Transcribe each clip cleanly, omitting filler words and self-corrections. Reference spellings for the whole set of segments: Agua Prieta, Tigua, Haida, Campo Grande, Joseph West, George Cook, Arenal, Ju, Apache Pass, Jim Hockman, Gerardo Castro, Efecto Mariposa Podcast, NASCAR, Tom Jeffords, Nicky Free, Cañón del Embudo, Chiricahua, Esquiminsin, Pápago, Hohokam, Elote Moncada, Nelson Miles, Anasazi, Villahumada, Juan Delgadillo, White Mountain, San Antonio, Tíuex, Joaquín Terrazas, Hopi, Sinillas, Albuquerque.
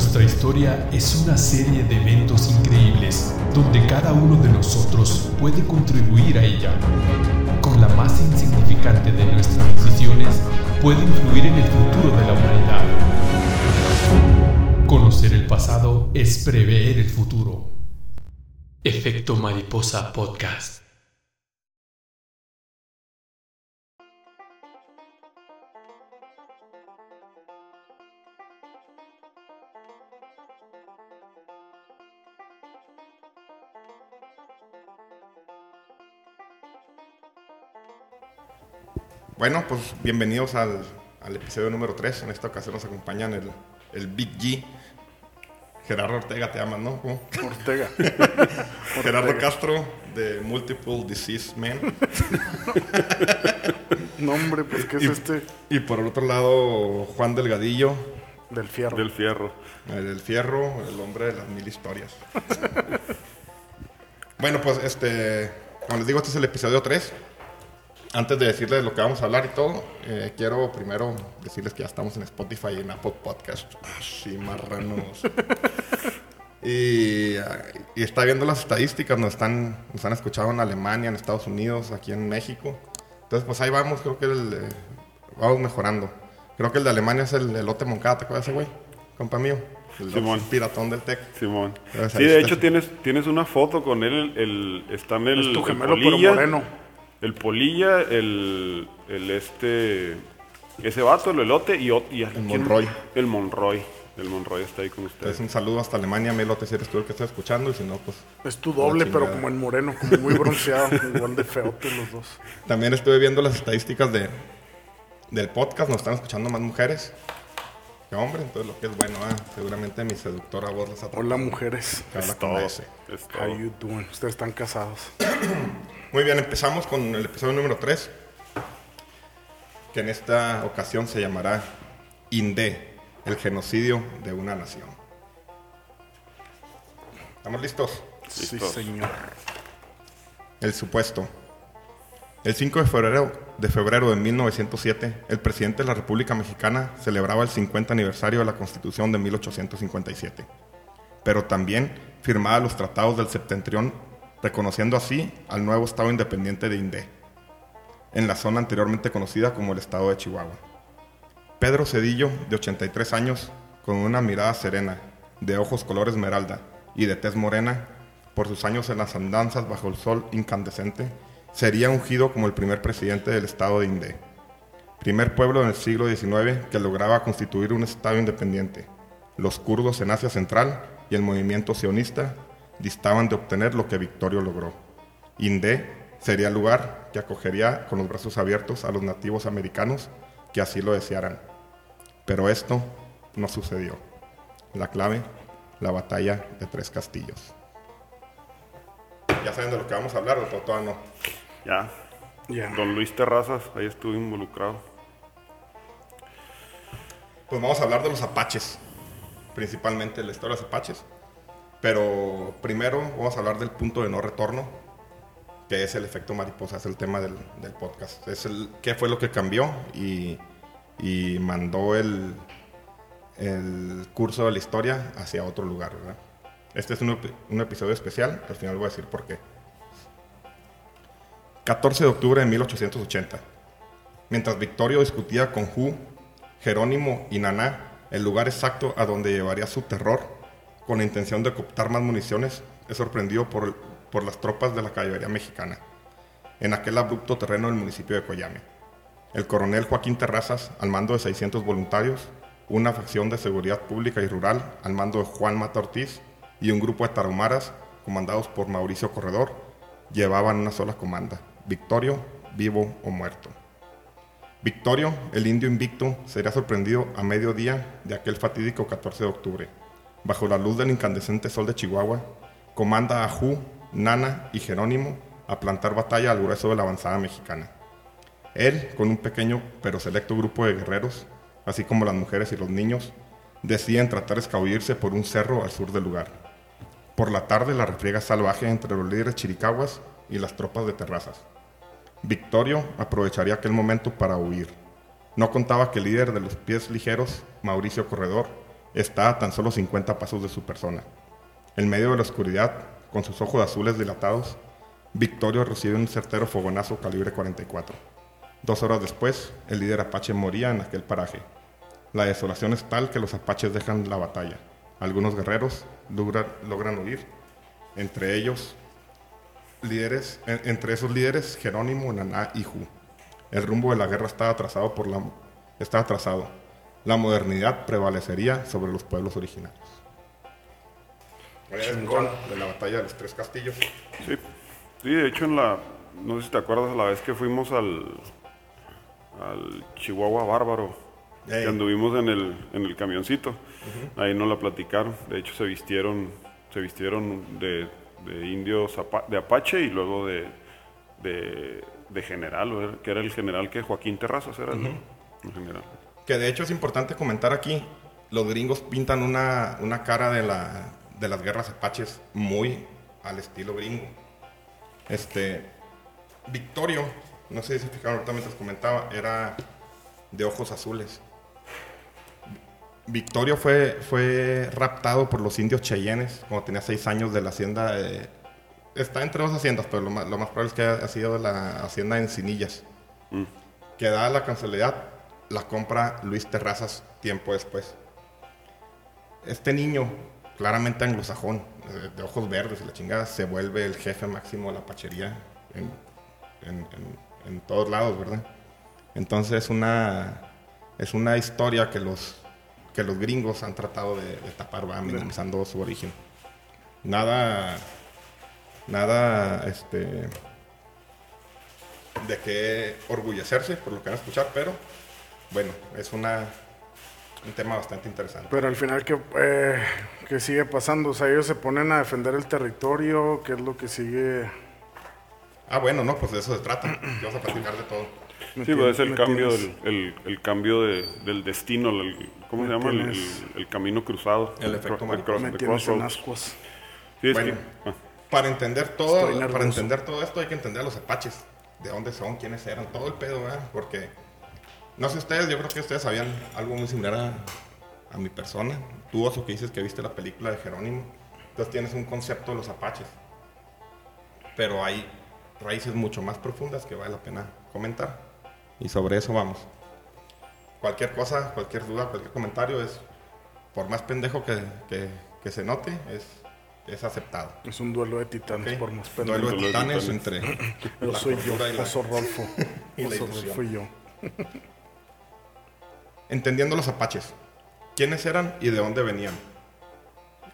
Nuestra historia es una serie de eventos increíbles, donde cada uno de nosotros puede contribuir a ella. Con la más insignificante de nuestras decisiones, puede influir en el futuro de la humanidad. Conocer el pasado es prever el futuro. Efecto Mariposa Podcast. Bueno, pues bienvenidos al episodio número 3. En esta ocasión nos acompañan el Big G. Gerardo Ortega, te llamas, ¿no? ¿Cómo? Ortega. Gerardo Castro, de Multiple Disease Man. No, hombre, pues ¿qué es este? Y por el otro lado, Juan Delgadillo. Del Fierro. El hombre de las mil historias. Bueno, pues como les digo, este es el episodio 3. Antes de decirles lo que vamos a hablar y todo, quiero primero decirles que ya estamos en Spotify y en Apple Podcast. Sí, marranos. y está viendo las estadísticas, nos han escuchado en Alemania, en Estados Unidos, aquí en México. Entonces, pues ahí vamos, creo que vamos mejorando. Creo que el de Alemania es el Elote Moncada, ¿te acuerdas ese güey? Compa mío. Simón. Piratón del Tec. Simón. Entonces, sí, de hecho tienes una foto con él, están el... Es tu gemelo, pero moreno. El Polilla, ese vato, el Elote y el Monroy. El Monroy está ahí con ustedes. Es un saludo hasta Alemania, Melote, si eres tú el que estás escuchando, y si no, pues... Es tu doble, pero como en moreno, como muy bronceado, igual de feote los dos. También estuve viendo las estadísticas del podcast, nos están escuchando más mujeres que hombres, entonces lo que es bueno, seguramente mi seductora voz les ha... Hola, mujeres. Es todo. How you doing? Ustedes están casados. Muy bien, empezamos con el episodio número 3, que en esta ocasión se llamará Indé, el genocidio de una nación. ¿Estamos listos? Sí, señor. El supuesto. El 5 de febrero de 1907, el presidente de la República Mexicana celebraba el 50 aniversario de la Constitución de 1857, pero también firmaba los tratados del septentrión, reconociendo así al nuevo estado independiente de Indé, en la zona anteriormente conocida como el estado de Chihuahua. Pedro Cedillo, de 83 años, con una mirada serena, de ojos color esmeralda y de tez morena, por sus años en las andanzas bajo el sol incandescente, sería ungido como el primer presidente del estado de Indé, primer pueblo del siglo XIX que lograba constituir un estado independiente. Los kurdos en Asia Central y el movimiento sionista distaban de obtener lo que Victorio logró. Indé sería el lugar que acogería con los brazos abiertos a los nativos americanos que así lo desearan. Pero esto no sucedió. La clave, la batalla de Tres Castillos. ¿Ya saben de lo que vamos a hablar o todavía no? Ya. Don Luis Terrazas, ahí estuvo involucrado. Pues vamos a hablar de los apaches, principalmente la historia de los apaches. Pero primero vamos a hablar del punto de no retorno, que es el efecto mariposa, es el tema del podcast. Es qué fue lo que cambió y mandó el curso de la historia hacia otro lugar, ¿verdad? Este es un episodio especial, al final voy a decir por qué. 14 de octubre de 1880. Mientras Victorio discutía con Ju, Jerónimo y Naná el lugar exacto a donde llevaría su terror, con la intención de cooptar más municiones, es sorprendido por las tropas de la caballería mexicana, en aquel abrupto terreno del municipio de Coyame. El coronel Joaquín Terrazas, al mando de 600 voluntarios, una facción de seguridad pública y rural, al mando de Juan Mata Ortiz, y un grupo de tarahumaras, comandados por Mauricio Corredor, llevaban una sola comanda: Victorio, vivo o muerto. Victorio, el indio invicto, sería sorprendido a mediodía de aquel fatídico 14 de octubre. Bajo la luz del incandescente sol de Chihuahua, comanda a Ju, Nana y Jerónimo a plantar batalla al grueso de la avanzada mexicana. Él, con un pequeño pero selecto grupo de guerreros, así como las mujeres y los niños, deciden tratar de escabullirse por un cerro al sur del lugar. Por la tarde, la refriega salvaje entre los líderes chiricahuas y las tropas de Terrazas. Victorio aprovecharía aquel momento para huir. No contaba que el líder de los pies ligeros, Mauricio Corredor, está a tan solo 50 pasos de su persona. En medio de la oscuridad, con sus ojos azules dilatados, Victorio recibe un certero fogonazo calibre 44. 2 horas después, el líder apache moría en aquel paraje. La desolación es tal que los apaches dejan la batalla. Algunos guerreros logran huir, entre esos líderes Jerónimo, Naná y Ju. El rumbo de la guerra está atrasado. La modernidad prevalecería sobre los pueblos originarios. Chingón. De la batalla de los Tres Castillos. Sí. Sí, de hecho, no sé si te acuerdas la vez que fuimos al Chihuahua Bárbaro, que anduvimos en el camioncito. Uh-huh. Ahí nos la platicaron. De hecho, se vistieron de indios de apache y luego de general, que era el general que Joaquín Terrazas era. Uh-huh. El general. Que de hecho es importante comentar aquí, los gringos pintan una cara de las guerras apaches muy al estilo gringo. Victorio, no sé si se fijaron ahorita mientras comentaba, era de ojos azules. Victorio fue raptado por los indios cheyennes cuando tenía 6 años de la hacienda. Está entre 2 haciendas, pero lo más probable es que haya sido la hacienda en Sinillas. Mm. Que dada la casualidad, la compra Luis Terrazas tiempo después. Este niño, claramente anglosajón, de ojos verdes y la chingada, se vuelve el jefe máximo de la apachería en todos lados, ¿verdad? Entonces es una historia que los gringos han tratado de tapar, va, minimizando su origen. Nada, de qué orgullecerse por lo que van a escuchar, pero bueno, es un tema bastante interesante. Pero al final, ¿qué sigue pasando? O sea, ellos se ponen a defender el territorio, ¿qué es lo que sigue? Ah, bueno, no, pues de eso se trata, vamos a platicar de todo. Sí, pues es el cambio, el cambio del destino, ¿cómo se llama? El camino cruzado. El efecto crossroads. Sí, bueno, para entender todo esto hay que entender a los apaches, de dónde son, quiénes eran, todo el pedo, ¿verdad? Porque, no sé ustedes, yo creo que ustedes sabían algo muy similar a mi persona. Tú, Oso, que dices que viste la película de Jerónimo, entonces tienes un concepto de los apaches, pero hay raíces mucho más profundas que vale la pena comentar. Y sobre eso vamos. Cualquier cosa, cualquier duda, cualquier comentario es, por más pendejo que se note, es aceptado. Es un duelo de titanes, okay. Por más pendejo. Duelo de titanes entre yo soy yo, Oso Rolfo. Oso Rolfo y yo. Entendiendo los apaches, quiénes eran y de dónde venían.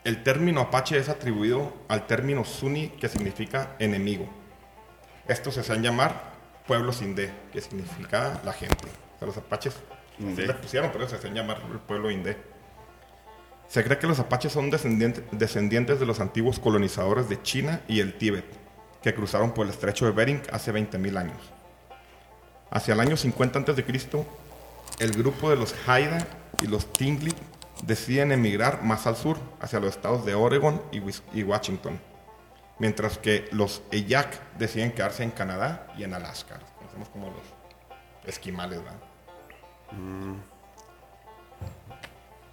El término apache es atribuido al término Zuni, que significa enemigo. Estos se hacían llamar pueblos Indé, que significa la gente. O sea, los apaches se les pusieron, pero se hacían llamar el pueblo Indé. Se cree que los apaches son descendientes de los antiguos colonizadores de China y el Tíbet, que cruzaron por el estrecho de Bering hace 20.000 años. Hacia el año 50 a.C., el grupo de los Haida y los Tlingit deciden emigrar más al sur, hacia los estados de Oregón y Washington, mientras que los Eyak deciden quedarse en Canadá y en Alaska. Los conocemos como los esquimales, ¿verdad? Mm.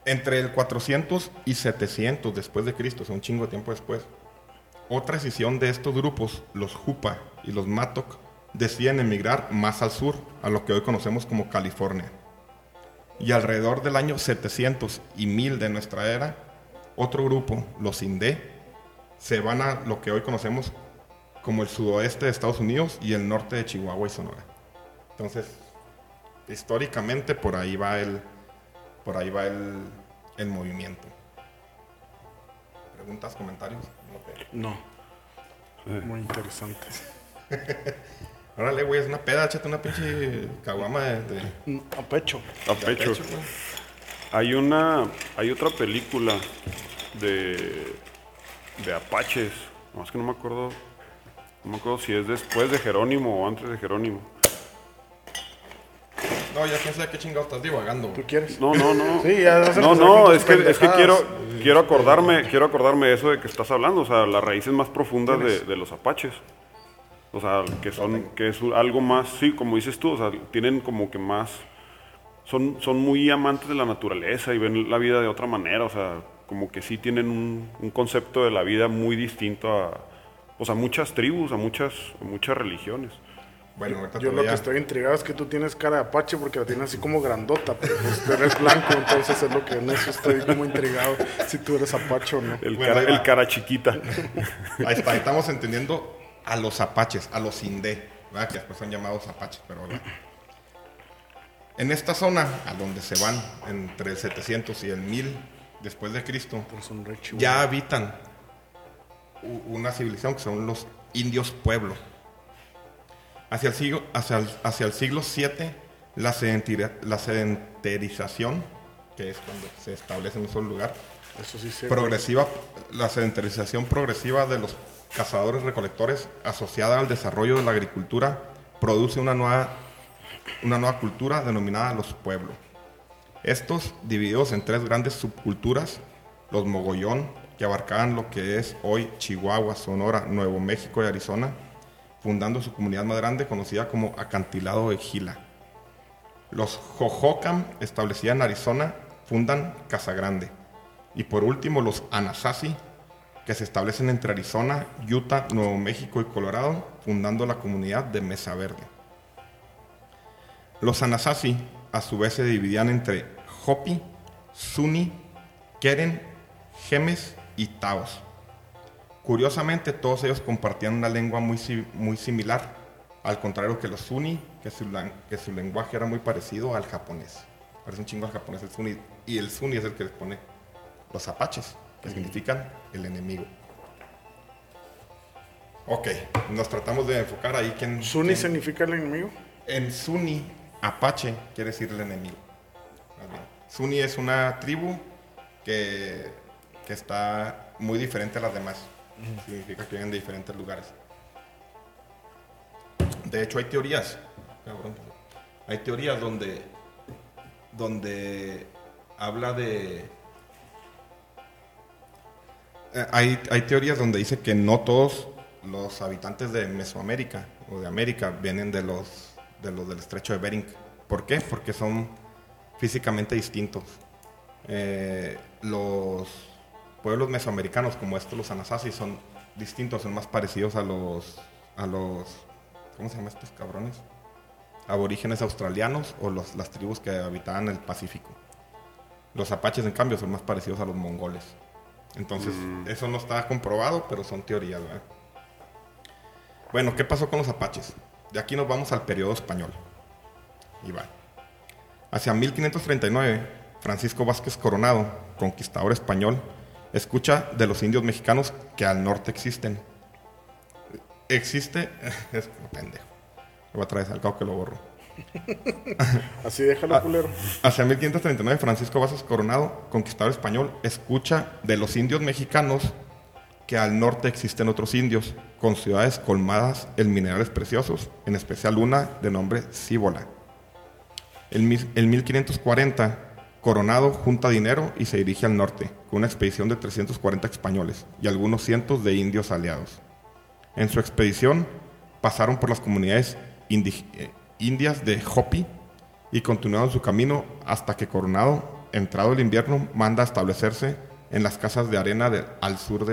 Entre el 400 y 700 después de Cristo, o sea, un chingo de tiempo después, otra escisión de estos grupos, los Jupa y los Matok, deciden emigrar más al sur, a lo que hoy conocemos como California. Y alrededor del año 700 y 1000 de nuestra era, otro grupo, los Indé, se van a lo que hoy conocemos como el sudoeste de Estados Unidos y el norte de Chihuahua y Sonora. Entonces, históricamente por ahí va el movimiento. ¿Preguntas, comentarios? No. Muy interesante. Órale, güey, es una peda, échate una pinche caguama de... A pecho. Hay otra película de apaches, más que no me acuerdo si es después de Jerónimo o antes de Jerónimo. No, ya quién sabe qué chingado estás divagando. ¿Tú quieres? No. Sí, ya no, es que quiero acordarme de eso de que estás hablando, o sea, las raíces más profundas de los apaches. O sea, que es algo más, sí, como dices tú, o sea, tienen como que más son muy amantes de la naturaleza y ven la vida de otra manera, o sea, como que sí tienen un concepto de la vida muy distinto a muchas tribus, a muchas religiones. Bueno, yo lo que estoy intrigado es que tú tienes cara de apache porque la tienes así como grandota, pero pues tú eres blanco, entonces es lo que en eso estoy como intrigado, si tú eres apache o no. El cara chiquita. Ahí está, estamos entendiendo a los apaches, a los indé, ¿verdad? Que después son llamados apaches, pero ¿verdad? En esta zona, a donde se van entre el 700 y el 1000 después de Cristo, ya habitan una civilización que son los indios pueblo. Hacia el siglo VII, la sedentarización, que es cuando se establece en un solo lugar, la sedentarización progresiva de los cazadores-recolectores asociada al desarrollo de la agricultura produce una nueva cultura denominada los pueblos. Estos divididos en tres grandes subculturas, los mogollón, que abarcaban lo que es hoy Chihuahua, Sonora, Nuevo México y Arizona, fundando su comunidad más grande conocida como Acantilado de Gila. Los Hohokam, establecida en Arizona, fundan Casa Grande. Y por último los Anasazi, que se establecen entre Arizona, Utah, Nuevo México y Colorado, fundando la comunidad de Mesa Verde. Los Anasazi a su vez se dividían entre Hopi, Zuni, Keren, Jemes y Taos. Curiosamente, todos ellos compartían una lengua muy similar, al contrario que los Zuni, que su lenguaje era muy parecido al japonés. Parece un chingo al japonés el Zuni, y el Zuni es el que les pone los apaches, que significan el enemigo. Ok, nos tratamos de enfocar ahí. ¿Zuni significa el enemigo? En Zuni, apache quiere decir el enemigo. Zuni es una tribu que está muy diferente a las demás. Significa que vienen de diferentes lugares. De hecho, hay teorías. Hay teorías donde habla de... Hay teorías donde dice que no todos los habitantes de Mesoamérica o de América vienen de los del estrecho de Bering. ¿Por qué? Porque son físicamente distintos. Los pueblos mesoamericanos como estos, los Anasazi, son distintos, son más parecidos a los ¿cómo se llaman estos cabrones? Aborígenes australianos o las tribus que habitaban el Pacífico. Los apaches, en cambio, son más parecidos a los mongoles. Entonces, eso no está comprobado, pero son teorías, ¿verdad? Bueno, ¿qué pasó con los apaches? De aquí nos vamos al periodo español. Y va. Hacia 1539, Francisco Vázquez Coronado, conquistador español, escucha de los indios mexicanos que al norte existen. Es como pendejo. Lo voy a traer al cabo que lo borro. Así déjalo, culero. Hacia 1539, Francisco Vázquez Coronado, conquistador español, escucha de los indios mexicanos que al norte existen otros indios, con ciudades colmadas en minerales preciosos, en especial una de nombre Cíbola. En 1540... Coronado junta dinero y se dirige al norte, con una expedición de 340 españoles y algunos cientos de indios aliados. En su expedición pasaron por las comunidades indias de Hopi y continuaron su camino hasta que Coronado, entrado el invierno, manda a establecerse en las casas de arena al sur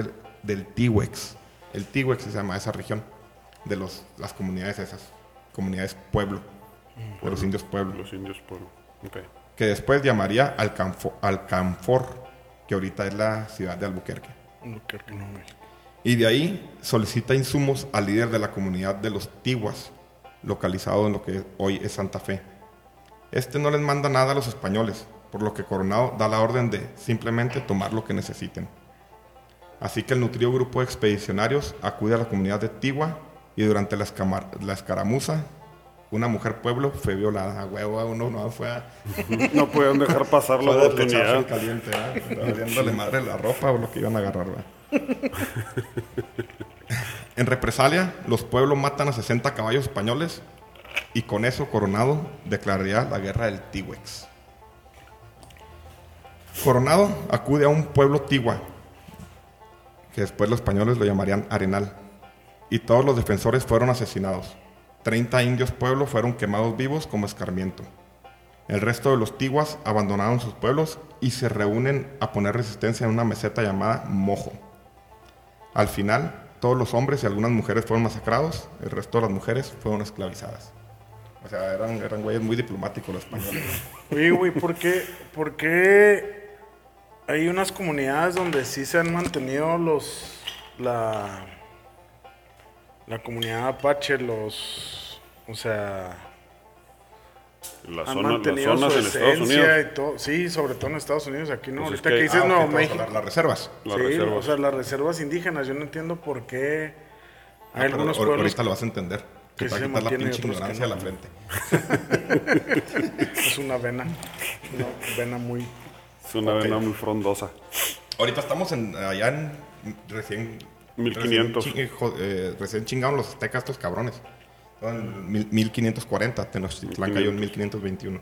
del Tíuex. El Tíuex se llama esa región, de las comunidades esas, comunidades pueblo, de los indios pueblo. Los indios pueblo, okay. Que después llamaría Alcanfor, que ahorita es la ciudad de Albuquerque. Y de ahí solicita insumos al líder de la comunidad de los Tiguas, localizado en lo que hoy es Santa Fe. Este no les manda nada a los españoles, por lo que Coronado da la orden de simplemente tomar lo que necesiten. Así que el nutrido grupo de expedicionarios acude a la comunidad de Tigua y durante la escaramuza, una mujer pueblo fue violada. A huevo, uno no fue a... No pudieron dejar pasar la oportunidad. Caliente, dándole madre la ropa o lo que iban a agarrar, ¿verdad? En represalia, los pueblos matan a 60 caballos españoles y con eso Coronado declararía la guerra del Tíuex. Coronado acude a un pueblo Tigua, que después los españoles lo llamarían Arenal, y todos los defensores fueron asesinados. 30 indios pueblo fueron quemados vivos como escarmiento. El resto de los tiguas abandonaron sus pueblos y se reúnen a poner resistencia en una meseta llamada Mojo. Al final, todos los hombres y algunas mujeres fueron masacrados, el resto de las mujeres fueron esclavizadas. O sea, eran güeyes muy diplomáticos los españoles. Oye, güey, ¿por qué hay unas comunidades donde sí se han mantenido la comunidad apache, o sea, las zonas en Estados Unidos y todo, sí, sobre todo en Estados Unidos, aquí no, pues ahorita que dices Nuevo México, las reservas, las reservas. O sea, las reservas indígenas, yo no entiendo por qué hay algunos pueblos. Ahorita lo vas a entender. Que se mantiene la pinche ignorancia no. A la frente. Es una vena muy frondosa. Ahorita estamos recién 1500. Recién chingaron los aztecas estos cabrones. En 1540, Tenochtitlán cayó en 1521.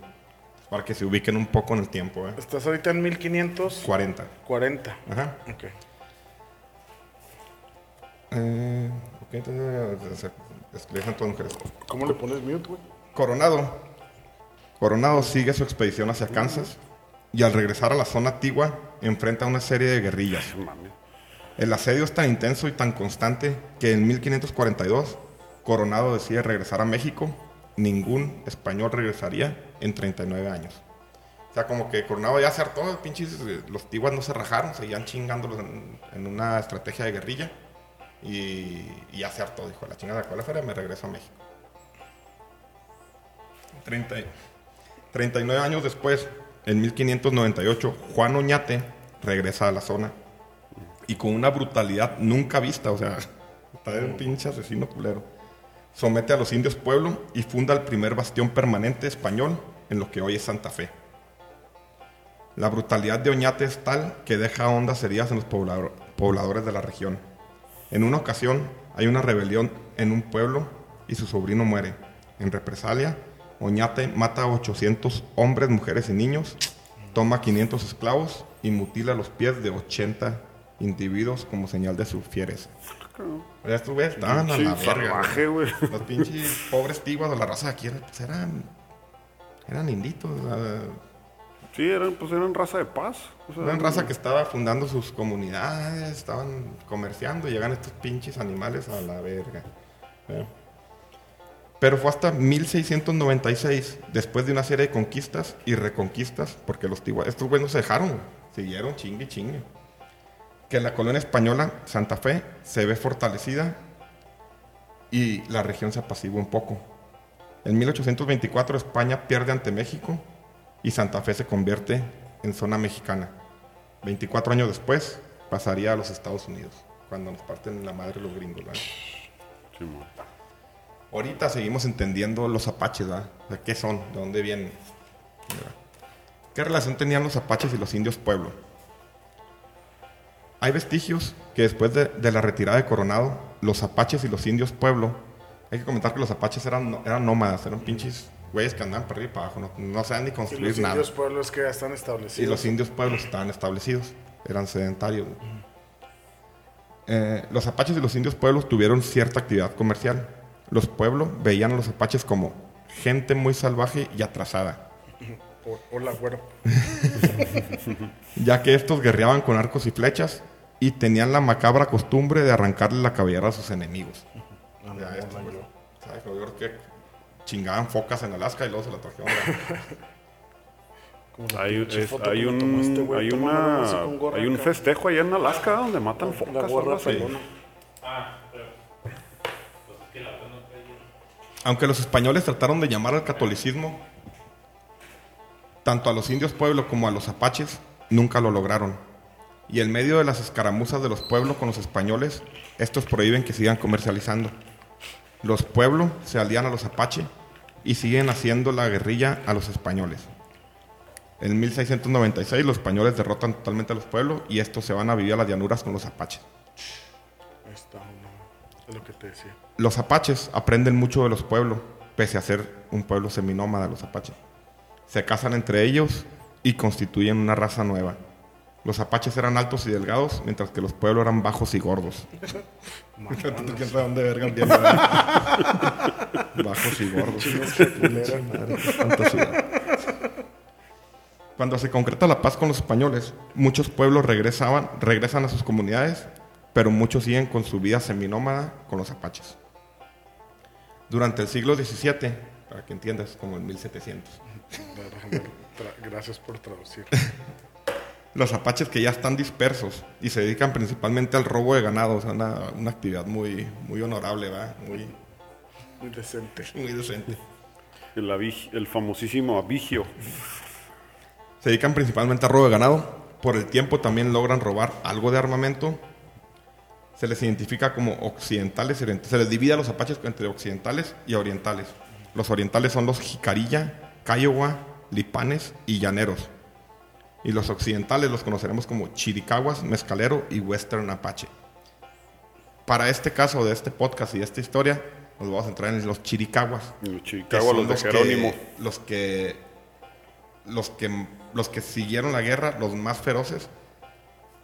Para que se ubiquen un poco en el tiempo. Estás ahorita en 1540. 40. Ajá. Ok. Ok, entonces esclavizaron todas mujeres. ¿Cómo le pones mute, güey? Coronado sigue su expedición hacia Kansas y al regresar a la zona Tigua enfrenta una serie de guerrillas. El asedio es tan intenso y tan constante que en 1542 Coronado decide regresar a México. Ningún español regresaría en 39 años. O sea, como que Coronado ya se hartó, pinches, los tiguas no se rajaron, seguían chingándolos en una estrategia de guerrilla. Y ya se hartó, dijo, la chingada de la feria, me regreso a México. 39 años después, en 1598, Juan Oñate regresa a la zona y con una brutalidad nunca vista, o sea, está de un pinche asesino culero. Somete a los indios pueblo y funda el primer bastión permanente español en lo que hoy es Santa Fe. La brutalidad de Oñate es tal que deja hondas heridas en los pobladores de la región. En una ocasión, hay una rebelión en un pueblo y su sobrino muere. En represalia, Oñate mata a 800 hombres, mujeres y niños, toma 500 esclavos y mutila los pies de 80 individuos como señal de su fiereza. Ya estuve, estaban a la verga. Los pinches pobres tiguas de la raza de aquí eran inditos. Sí, eran raza de paz. O sea, eran raza que estaba fundando sus comunidades, estaban comerciando y llegan estos pinches animales a la verga. Pero fue hasta 1696, después de una serie de conquistas y reconquistas, porque los tiguas, estos güeyes no se dejaron, siguieron chingue, que la colonia española Santa Fe se ve fortalecida y la región se apacigua un poco. En 1824 España pierde ante México y Santa Fe se convierte en zona mexicana. 24 años después pasaría a los Estados Unidos, cuando nos parten la madre los gringos, ¿verdad? Sí, ahorita seguimos entendiendo los apaches, ¿verdad? ¿De qué son? ¿De dónde vienen? ¿Verdad? ¿Qué relación tenían los apaches y los indios pueblo? Hay vestigios que después de la retirada de Coronado, los apaches y los indios pueblo, hay que comentar que los apaches eran nómadas, eran pinches güeyes que andan para arriba y para abajo, no saben ni construir nada. Y los indios pueblos que ya están establecidos. Eran sedentarios. Los apaches y los indios pueblos tuvieron cierta actividad comercial. Los pueblos veían a los apaches como gente muy salvaje y atrasada. Hola, güero. Ya que estos guerreaban con arcos y flechas y tenían la macabra costumbre de arrancarle la cabellera a sus enemigos. Chingaban focas en Alaska y luego se la trajeron. Hay un festejo allá en Alaska donde matan focas. Aunque los españoles trataron de llamar al catolicismo, tanto a los indios pueblo como a los apaches nunca lo lograron. Y en medio de las escaramuzas de los pueblos con los españoles, estos prohíben que sigan comercializando. Los pueblos se alían a los apache y siguen haciendo la guerrilla a los españoles. En 1696 los españoles derrotan totalmente a los pueblos y estos se van a vivir a las llanuras con los apaches. Es lo que te decía. Los apaches aprenden mucho de los pueblos, pese a ser un pueblo seminómada los apaches. Se casan entre ellos y constituyen una raza nueva. Los apaches eran altos y delgados, mientras que los pueblos eran bajos y gordos. ¿Quién sabe dónde verga viene? Bajos y gordos. Fantasía. Cuando se concreta la paz con los españoles, muchos pueblos regresan a sus comunidades, pero muchos siguen con su vida seminómada con los apaches. Durante el siglo XVII, para que entiendas, como en 1700. Gracias por traducir. Los apaches que ya están dispersos y se dedican principalmente al robo de ganado, o sea, una actividad muy, muy honorable, ¿verdad? Muy decente. Muy decente. El famosísimo abigio. Se dedican principalmente al robo de ganado. Por el tiempo también logran robar algo de armamento. Se les identifica como occidentales y orientales. Se les divide a los apaches entre occidentales y orientales. Los orientales son los jicarilla, cayowa, lipanes y llaneros. Y los occidentales los conoceremos como chiricahuas, mezcalero y western apache. Para este caso de este podcast y de esta historia, nos vamos a entrar en los chiricahuas. Los chiricahuas, los de Jerónimo. Los que siguieron la guerra, los más feroces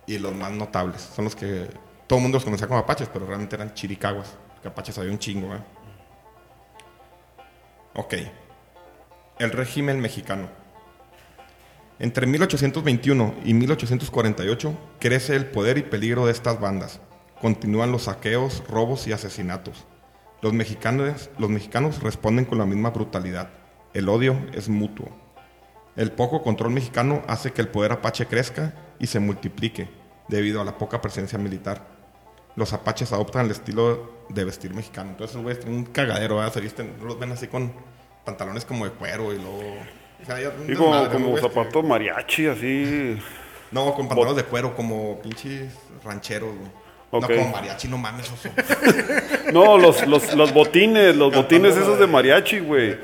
y los más notables. Son los que todo el mundo los conocía como apaches, pero realmente eran chiricahuas. Que apaches había un chingo, ¿eh? Ok. El régimen mexicano. Entre 1821 y 1848 crece el poder y peligro de estas bandas. Continúan los saqueos, robos y asesinatos. Los mexicanos responden con la misma brutalidad. El odio es mutuo. El poco control mexicano hace que el poder apache crezca y se multiplique debido a la poca presencia militar. Los apaches adoptan el estilo de vestir mexicano. Entonces los güeyes tienen un cagadero, ¿verdad? Se visten, los ven así con pantalones como de cuero y luego... O sea, sí, como zapatos que... mariachi, así... No, con pantalones de cuero, como pinches rancheros, güey. Okay. No, como mariachi, no mames, oso. No, los botines esos de mariachi, güey.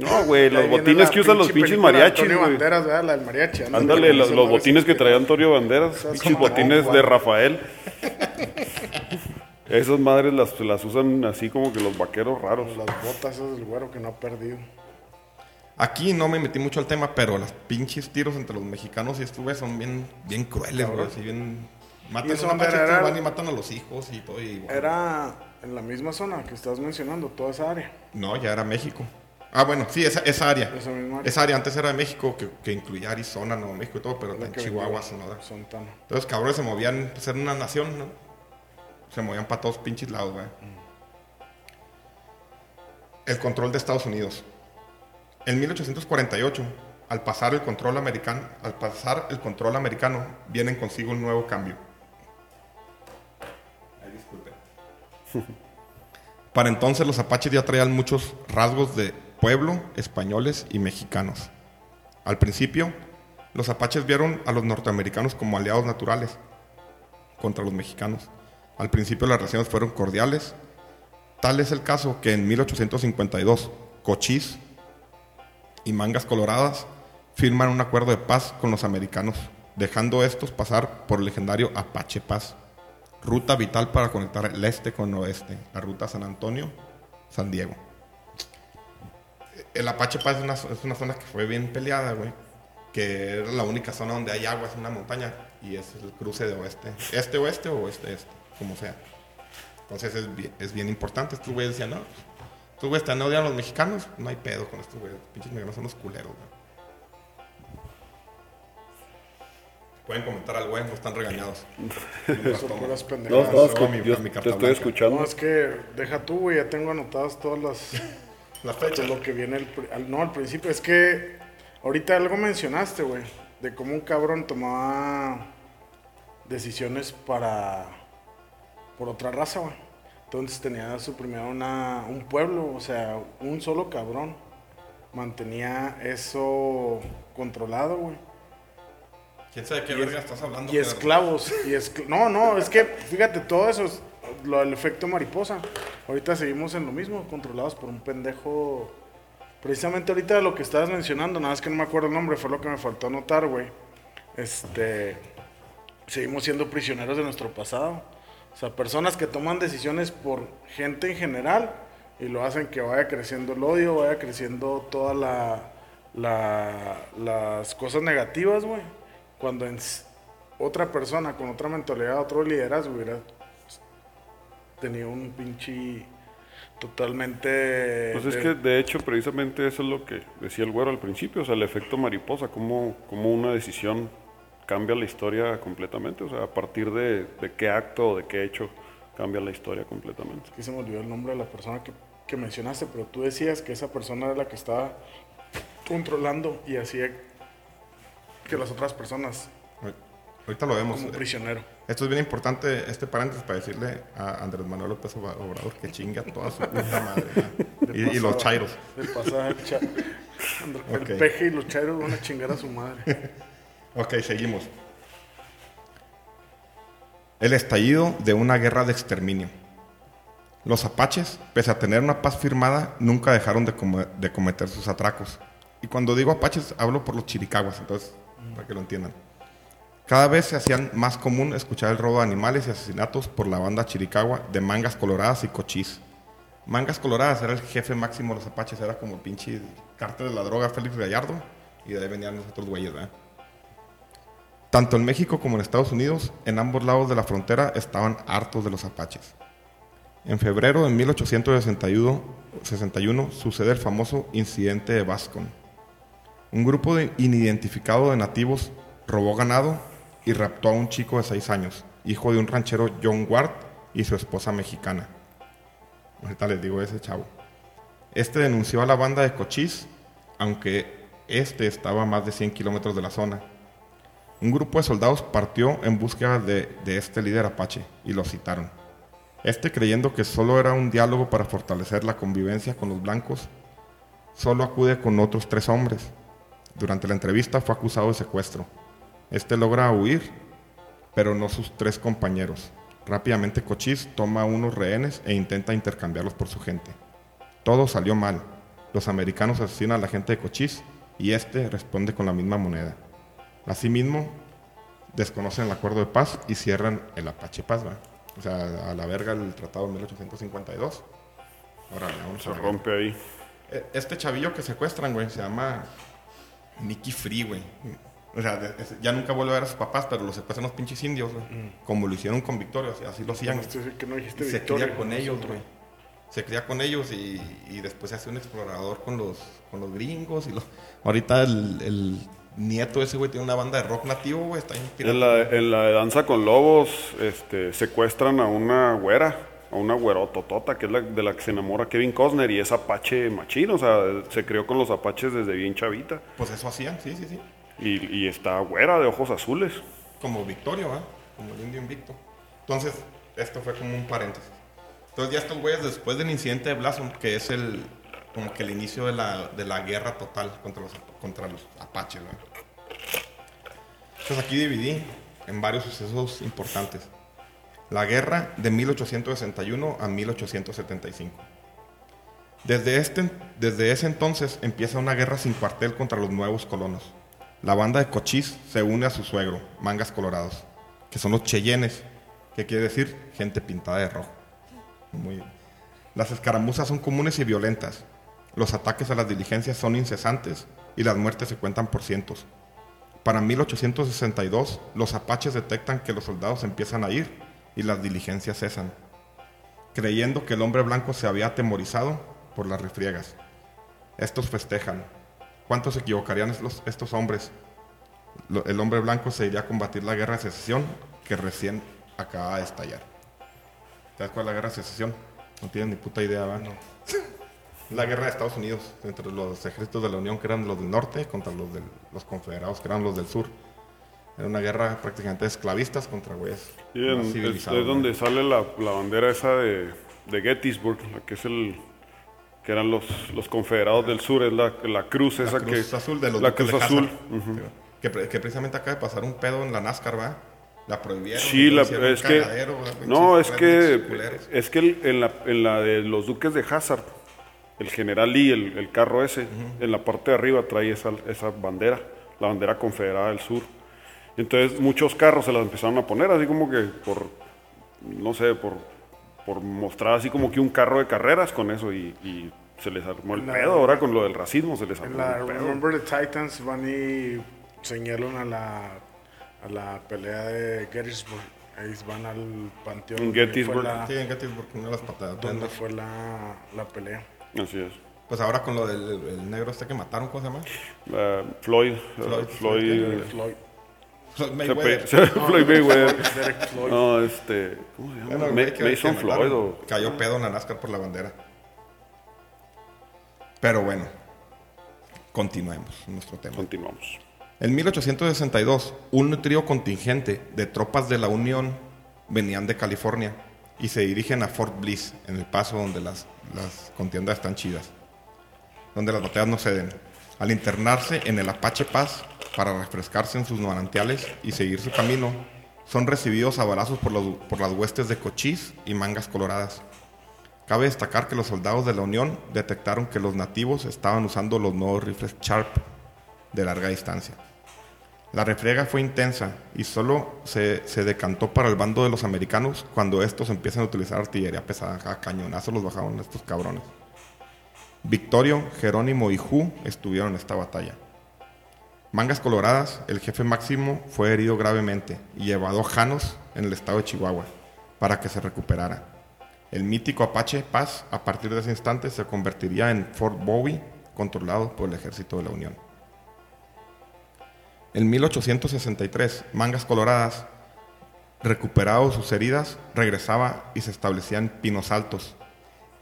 No, güey, los botines que usan los pinches mariachis, güey. Banderas, ¿verdad? La del mariachi. Ándale, los botines que traía Antonio Banderas, pinches botines de Rafael. Esas madres las usan así como que los vaqueros raros. Las botas esas del güero que no ha perdido. Aquí no me metí mucho al tema, pero los pinches tiros entre los mexicanos y estos güeyes son bien crueles, güey, así bien... Matan a los van y matan a los hijos y todo. Y bueno. Era en la misma zona que estás mencionando, toda esa área. No, ya era México. Ah, bueno, sí, esa área. Esa misma área. Esa área antes era de México, que incluía Arizona, Nuevo México y todo, pero en Chihuahua, Sonora. Entonces, cabrones se movían, pues era una nación, ¿no? Se movían para todos pinches lados, güey. El control de Estados Unidos. En 1848. Al pasar el control americano, vienen consigo un nuevo cambio. Ay, disculpe. Para entonces los apaches ya traían muchos rasgos de pueblo, españoles y mexicanos. Al principio, los apaches vieron a los norteamericanos como aliados naturales contra los mexicanos. Al principio las relaciones fueron cordiales. Tal es el caso que en 1852, Cochise y Mangas Coloradas firman un acuerdo de paz con los americanos, dejando estos pasar por el legendario Apache Pass, ruta vital para conectar el este con el oeste, la ruta San Antonio, San Diego. El Apache Pass es una zona que fue bien peleada, güey, que era la única zona donde hay agua, es una montaña, y es el cruce de oeste, este-oeste o oeste-este, como sea. Entonces es bien importante. Estos güeyes decían, no... Estos güeyes están odiando a los mexicanos, no hay pedo con estos güeyes. Pinches mexicanos son los culeros, güey. Pueden comentar algo, güey, no están regañados. Te estoy escuchando. No, es que deja tú, güey, ya tengo anotadas todas las fechas. Lo que viene al principio. Es que ahorita algo mencionaste, güey, de cómo un cabrón tomaba decisiones por otra raza, güey. Entonces tenía su primero un pueblo, o sea, un solo cabrón mantenía eso controlado, güey. ¿Quién sabe qué verga estás hablando? Y esclavos. No, es que, fíjate, todo eso es el efecto mariposa. Ahorita seguimos en lo mismo, controlados por un pendejo. Precisamente ahorita lo que estabas mencionando, nada más que no me acuerdo el nombre, fue lo que me faltó anotar, güey. Seguimos siendo prisioneros de nuestro pasado. O sea, personas que toman decisiones por gente en general y lo hacen que vaya creciendo el odio, vaya creciendo todas las cosas negativas, güey. Cuando otra persona con otra mentalidad, otro liderazgo hubiera tenido un pinche totalmente... Pues es que de hecho precisamente eso es lo que decía el güero al principio, o sea, el efecto mariposa, cómo una decisión cambia la historia completamente, o sea, a partir de qué acto o de qué hecho cambia la historia completamente. Es que se me olvidó el nombre de la persona que mencionaste, pero tú decías que esa persona era la que estaba controlando y hacía que las otras personas... Ahorita lo vemos. Como prisionero. Esto es bien importante, este paréntesis, para decirle a Andrés Manuel López Obrador que chinga toda su puta madre. Y los chairos. De pasada el peje y los chairos van a chingar a su madre. Ok, seguimos. El estallido de una guerra de exterminio. Los apaches, pese a tener una paz firmada, nunca dejaron de cometer sus atracos. Y cuando digo apaches, hablo por los chiricahuas, entonces, para que lo entiendan. Cada vez se hacían más común escuchar el robo de animales y asesinatos por la banda Chiricahua de Mangas Coloradas y Cochise. Mangas Coloradas era el jefe máximo de los apaches, era como el pinche cártel de la droga Félix Gallardo, y de ahí venían los otros güeyes, ¿verdad? Tanto en México como en Estados Unidos, en ambos lados de la frontera estaban hartos de los apaches. En febrero de 1861 sucede el famoso incidente de Bascom. Un grupo inidentificado de nativos robó ganado y raptó a un chico de 6 años, hijo de un ranchero John Ward y su esposa mexicana. Ahorita les digo ese chavo. Este denunció a la banda de Cochise, aunque este estaba a más de 100 kilómetros de la zona. Un grupo de soldados partió en búsqueda de este líder apache y lo citaron. Este, creyendo que solo era un diálogo para fortalecer la convivencia con los blancos, solo acude con otros 3 hombres. Durante la entrevista fue acusado de secuestro. Este logra huir, pero no sus 3 compañeros. Rápidamente Cochise toma a unos rehenes e intenta intercambiarlos por su gente. Todo salió mal. Los americanos asesinan a la gente de Cochise y este responde con la misma moneda. Asimismo, desconocen el acuerdo de paz y cierran el Apache Pass, ¿verdad? O sea, a la verga el tratado de 1852. Ahora se rompe ahí. Este chavillo que secuestran, güey, se llama Nicky Free, güey. O sea, ya nunca vuelve a ver a sus papás, pero los secuestran los pinches indios, güey. Como lo hicieron con Victorio, así lo hacían. Se cría con ellos, güey. Se cría con ellos y después se hace un explorador con los gringos. Ahorita el nieto ese, güey, tiene una banda de rock nativo, güey. Está inspirado. En la de Danza con Lobos, secuestran a una güera, a una güerototota, que es de la que se enamora Kevin Costner, y es apache machín, o sea, se crió con los apaches desde bien chavita. Pues eso hacían, sí. Y está güera, de ojos azules. Como Victorio, ¿eh? Como el indio invicto. Entonces, esto fue como un paréntesis. Entonces ya estos güeyes, después del incidente de Blasón, que es como que el inicio de la guerra total contra los apaches, ¿verdad? Entonces aquí dividí en varios sucesos importantes. La guerra de 1861 a 1875. Desde ese entonces empieza una guerra sin cuartel contra los nuevos colonos. La banda de Cochise se une a su suegro, Mangas Colorados, que son los Cheyennes, que quiere decir gente pintada de rojo. Muy bien. Las escaramuzas son comunes y violentas. Los ataques a las diligencias son incesantes y las muertes se cuentan por cientos. Para 1862, los apaches detectan que los soldados empiezan a ir y las diligencias cesan, creyendo que el hombre blanco se había atemorizado por las refriegas. Estos festejan. ¿Cuántos se equivocarían estos hombres? El hombre blanco se iría a combatir la guerra de secesión que recién acaba de estallar. ¿Sabes cuál es la guerra de secesión? No tienen ni puta idea, ¿verdad? No. La guerra de Estados Unidos, entre los ejércitos de la Unión, que eran los del norte, contra los confederados, que eran los del sur. Era una guerra prácticamente esclavistas contra güeyes civilizados. Es donde sale la bandera esa de Gettysburg, la que es que eran los confederados del sur, es la cruz esa que... La cruz azul de los... La cruz azul. Uh-huh. Que precisamente acaba de pasar un pedo en la NASCAR, ¿verdad? La prohibieron. Sí, es que... No, es que en la de los duques de Hazard, el general Lee, el carro ese, uh-huh, en la parte de arriba trae esa bandera, la bandera confederada del sur. Entonces muchos carros se las empezaron a poner así como que por mostrar así como que un carro de carreras con eso y se les armó el pedo. Ahora con lo del racismo se les armó el pedo. Remember the Titans van y señalan a la pelea de Gettysburg Ahí van al panteón. En Gettysburg. Sí, en Gettysburg, no las patadas. Donde fue la pelea. Así es. Pues ahora con lo del negro este que mataron, ¿cómo se llama? Floyd. Floyd Mayweather. No, ¿cómo se llama? Mason Floyd. Cayó pedo en Alaska por la bandera. Pero bueno, continuemos nuestro tema. Continuamos. En 1862, un trío contingente de tropas de la Unión venían de California y se dirigen a Fort Bliss, en El Paso, donde las contiendas están chidas, donde las batallas no ceden. Al internarse en el Apache Pass para refrescarse en sus manantiales y seguir su camino, son recibidos a balazos por las huestes de Cochise y Mangas Coloradas. Cabe destacar que los soldados de la Unión detectaron que los nativos estaban usando los nuevos rifles Sharp de larga distancia. La refriega fue intensa y solo se decantó para el bando de los americanos cuando estos empiezan a utilizar artillería pesada. A cañonazos los bajaron estos cabrones. Victorio, Jerónimo y Ju estuvieron en esta batalla. Mangas Coloradas, el jefe máximo, fue herido gravemente y llevado a Janos, en el estado de Chihuahua, para que se recuperara. El mítico Apache Pass, a partir de ese instante, se convertiría en Fort Bowie, controlado por el ejército de la Unión. En 1863, Mangas Coloradas, recuperado sus heridas, regresaba y se establecía en Pinos Altos.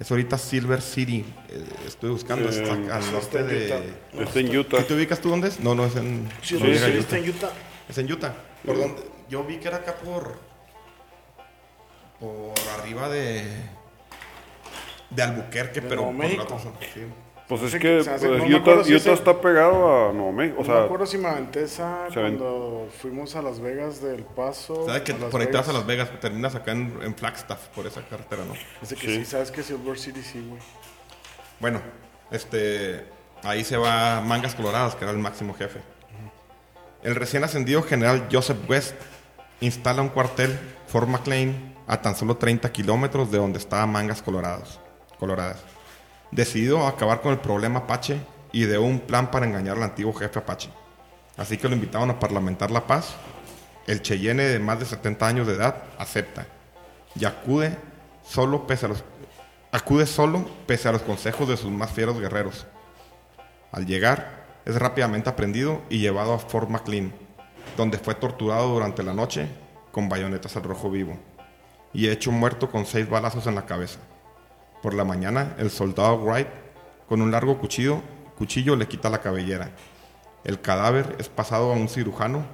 Es ahorita Silver City, estoy buscando, al norte de... Está en Utah. ¿Te ubicas tú dónde es? No, es en... Sí, está en Utah. Es en Utah, por donde... Yo vi que era acá por arriba de Albuquerque, de pero... México. Por la otra, sí. Pues es que Utah está pegado a Nuevo México. O sea, no me acuerdo si me aventé esa cuando fuimos a Las Vegas del Paso. ¿Sabes que por ahí te vas a Las Vegas? Terminas acá en Flagstaff por esa carretera, ¿no? Dice que sí, sabes que Silver City sí, güey. Bueno, ahí se va Mangas Coloradas, que era el máximo jefe. El recién ascendido general Joseph West instala un cuartel, Fort McLean, a tan solo 30 kilómetros de donde estaba Mangas Coloradas. Decidió acabar con el problema Apache y ideó un plan para engañar al antiguo jefe Apache. Así que lo invitaron a parlamentar la paz. El Cheyenne, de más de 70 años de edad, acepta y acude solo pese a los consejos de sus más fieros guerreros. Al llegar, es rápidamente aprendido y llevado a Fort McLean, donde fue torturado durante la noche con bayonetas al rojo vivo y hecho muerto con 6 balazos en la cabeza. Por la mañana, el soldado Wright, con un largo cuchillo le quita la cabellera. El cadáver es pasado a un cirujano,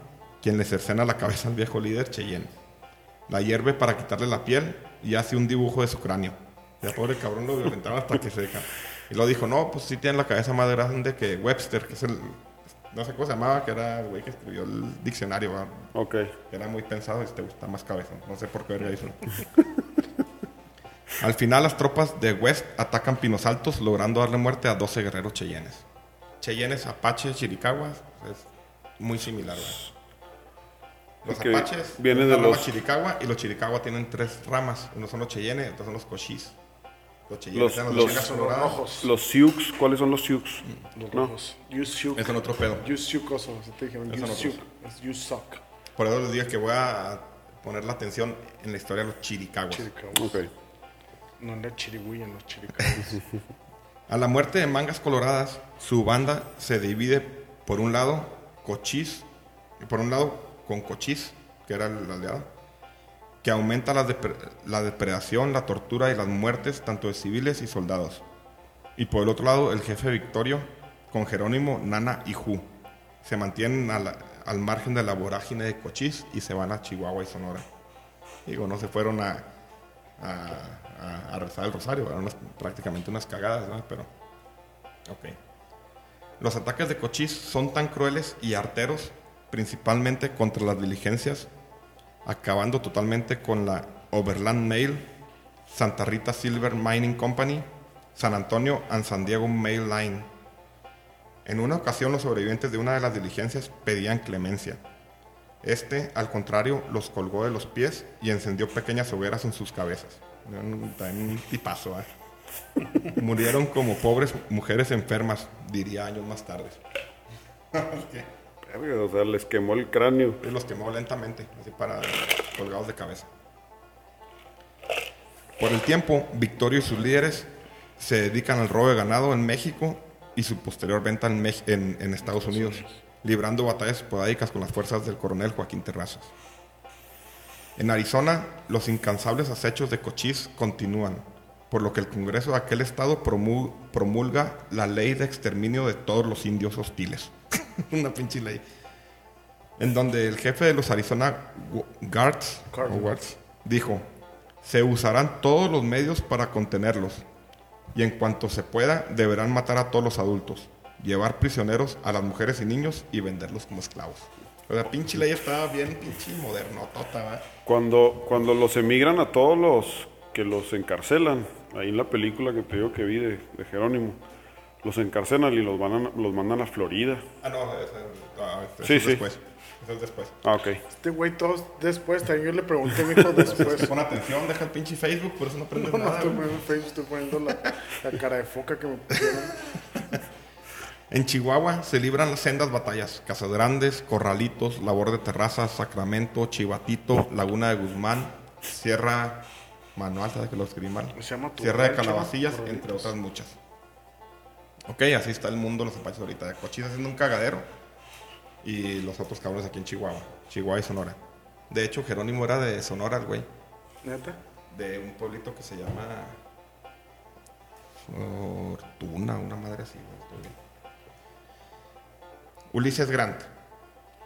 quien le cercena la cabeza al viejo líder Cheyenne. La hierve para quitarle la piel y hace un dibujo de su cráneo. El pobre cabrón lo violentaron hasta que se deja. Y lo dijo, no, pues sí tiene la cabeza más grande que Webster, que es el... No sé cómo se llamaba, que era el güey que escribió el diccionario. Ok. Era muy pensado y te gusta más cabeza. No sé por qué verga hizo. Al final, las tropas de West atacan Pinos Altos, logrando darle muerte a 12 guerreros cheyennes. Cheyennes, Apache, Chiricahua, es muy similar, ¿verdad? Los okay, Apaches vienen de los Chiricahua, y los Chiricahua tienen 3 ramas. Uno son los cheyennes, otros son los Cochise. Los cheyennes son los rojos. Los Sioux, ¿cuáles son los Sioux? Los rojos. Sioux. Es otro pedo. Sioux, es Sioux. Por eso les digo que voy a poner la atención en la historia de los Chiricahuas. Okay. No era Chirigüilla, no Chiricahuas. A la muerte de Mangas Coloradas, su banda se divide por un lado con Cochise, que era el aliado, que aumenta la depredación, la tortura y las muertes tanto de civiles y soldados. Y por el otro lado, el jefe Victorio, con Jerónimo, Naná y Ju, se mantienen al margen de la vorágine de Cochise y se van a Chihuahua y Sonora. Digo, no se fueron a rezar el rosario, eran prácticamente unas cagadas, ¿no? Pero ok. Los ataques de Cochise son tan crueles y arteros, principalmente contra las diligencias, acabando totalmente con la Overland Mail, Santa Rita Silver Mining Company, San Antonio and San Diego Mail Line. En una ocasión, los sobrevivientes de una de las diligencias pedían clemencia. Al contrario, los colgó de los pies y encendió pequeñas hogueras en sus cabezas. Un tipazo, ¿eh? Murieron como pobres mujeres enfermas, diría años más tarde. O sea, les quemó el cráneo. Y los quemó lentamente, así para colgados de cabeza. Por el tiempo, Victorio y sus líderes se dedican al robo de ganado en México y su posterior venta en Estados Unidos, librando batallas esporádicas con las fuerzas del coronel Joaquín Terrazas. En Arizona, los incansables acechos de Cochise continúan, por lo que el Congreso de aquel estado promulga la ley de exterminio de todos los indios hostiles. Una pinche ley. En donde el jefe de los Arizona Guards dijo: se usarán todos los medios para contenerlos, y en cuanto se pueda, deberán matar a todos los adultos, llevar prisioneros a las mujeres y niños y venderlos como esclavos. O sea, pinche ley estaba bien pinche modernotota, ¿eh? Cuando los emigran a todos los que los encarcelan, ahí en la película que te digo que vi de Jerónimo, los encarcelan y los mandan a Florida. Ah, no, eso es después. Eso es después. Ah, ok. Este güey, todos después, también yo le pregunté a mi hijo después. Pon atención, deja el pinche Facebook, por eso no aprendes nada. No, estoy poniendo Facebook, estoy poniendo la cara de foca que me pusieron. En Chihuahua se libran las sendas batallas: Casas Grandes, Corralitos, Labor de Terrazas, Sacramento, Chivatito, Laguna de Guzmán, Sierra Manual, ¿sabes que lo escribí mal? Sierra de Calabacillas, entre otras muchas. Ok, así está el mundo de los apaches ahorita. Cochise haciendo un cagadero. Y los otros cabrones aquí en Chihuahua y Sonora. De hecho, Jerónimo era de Sonora, el güey. ¿Neta? De un pueblito que se llama Fortuna, una madre así, güey. Ulises Grant.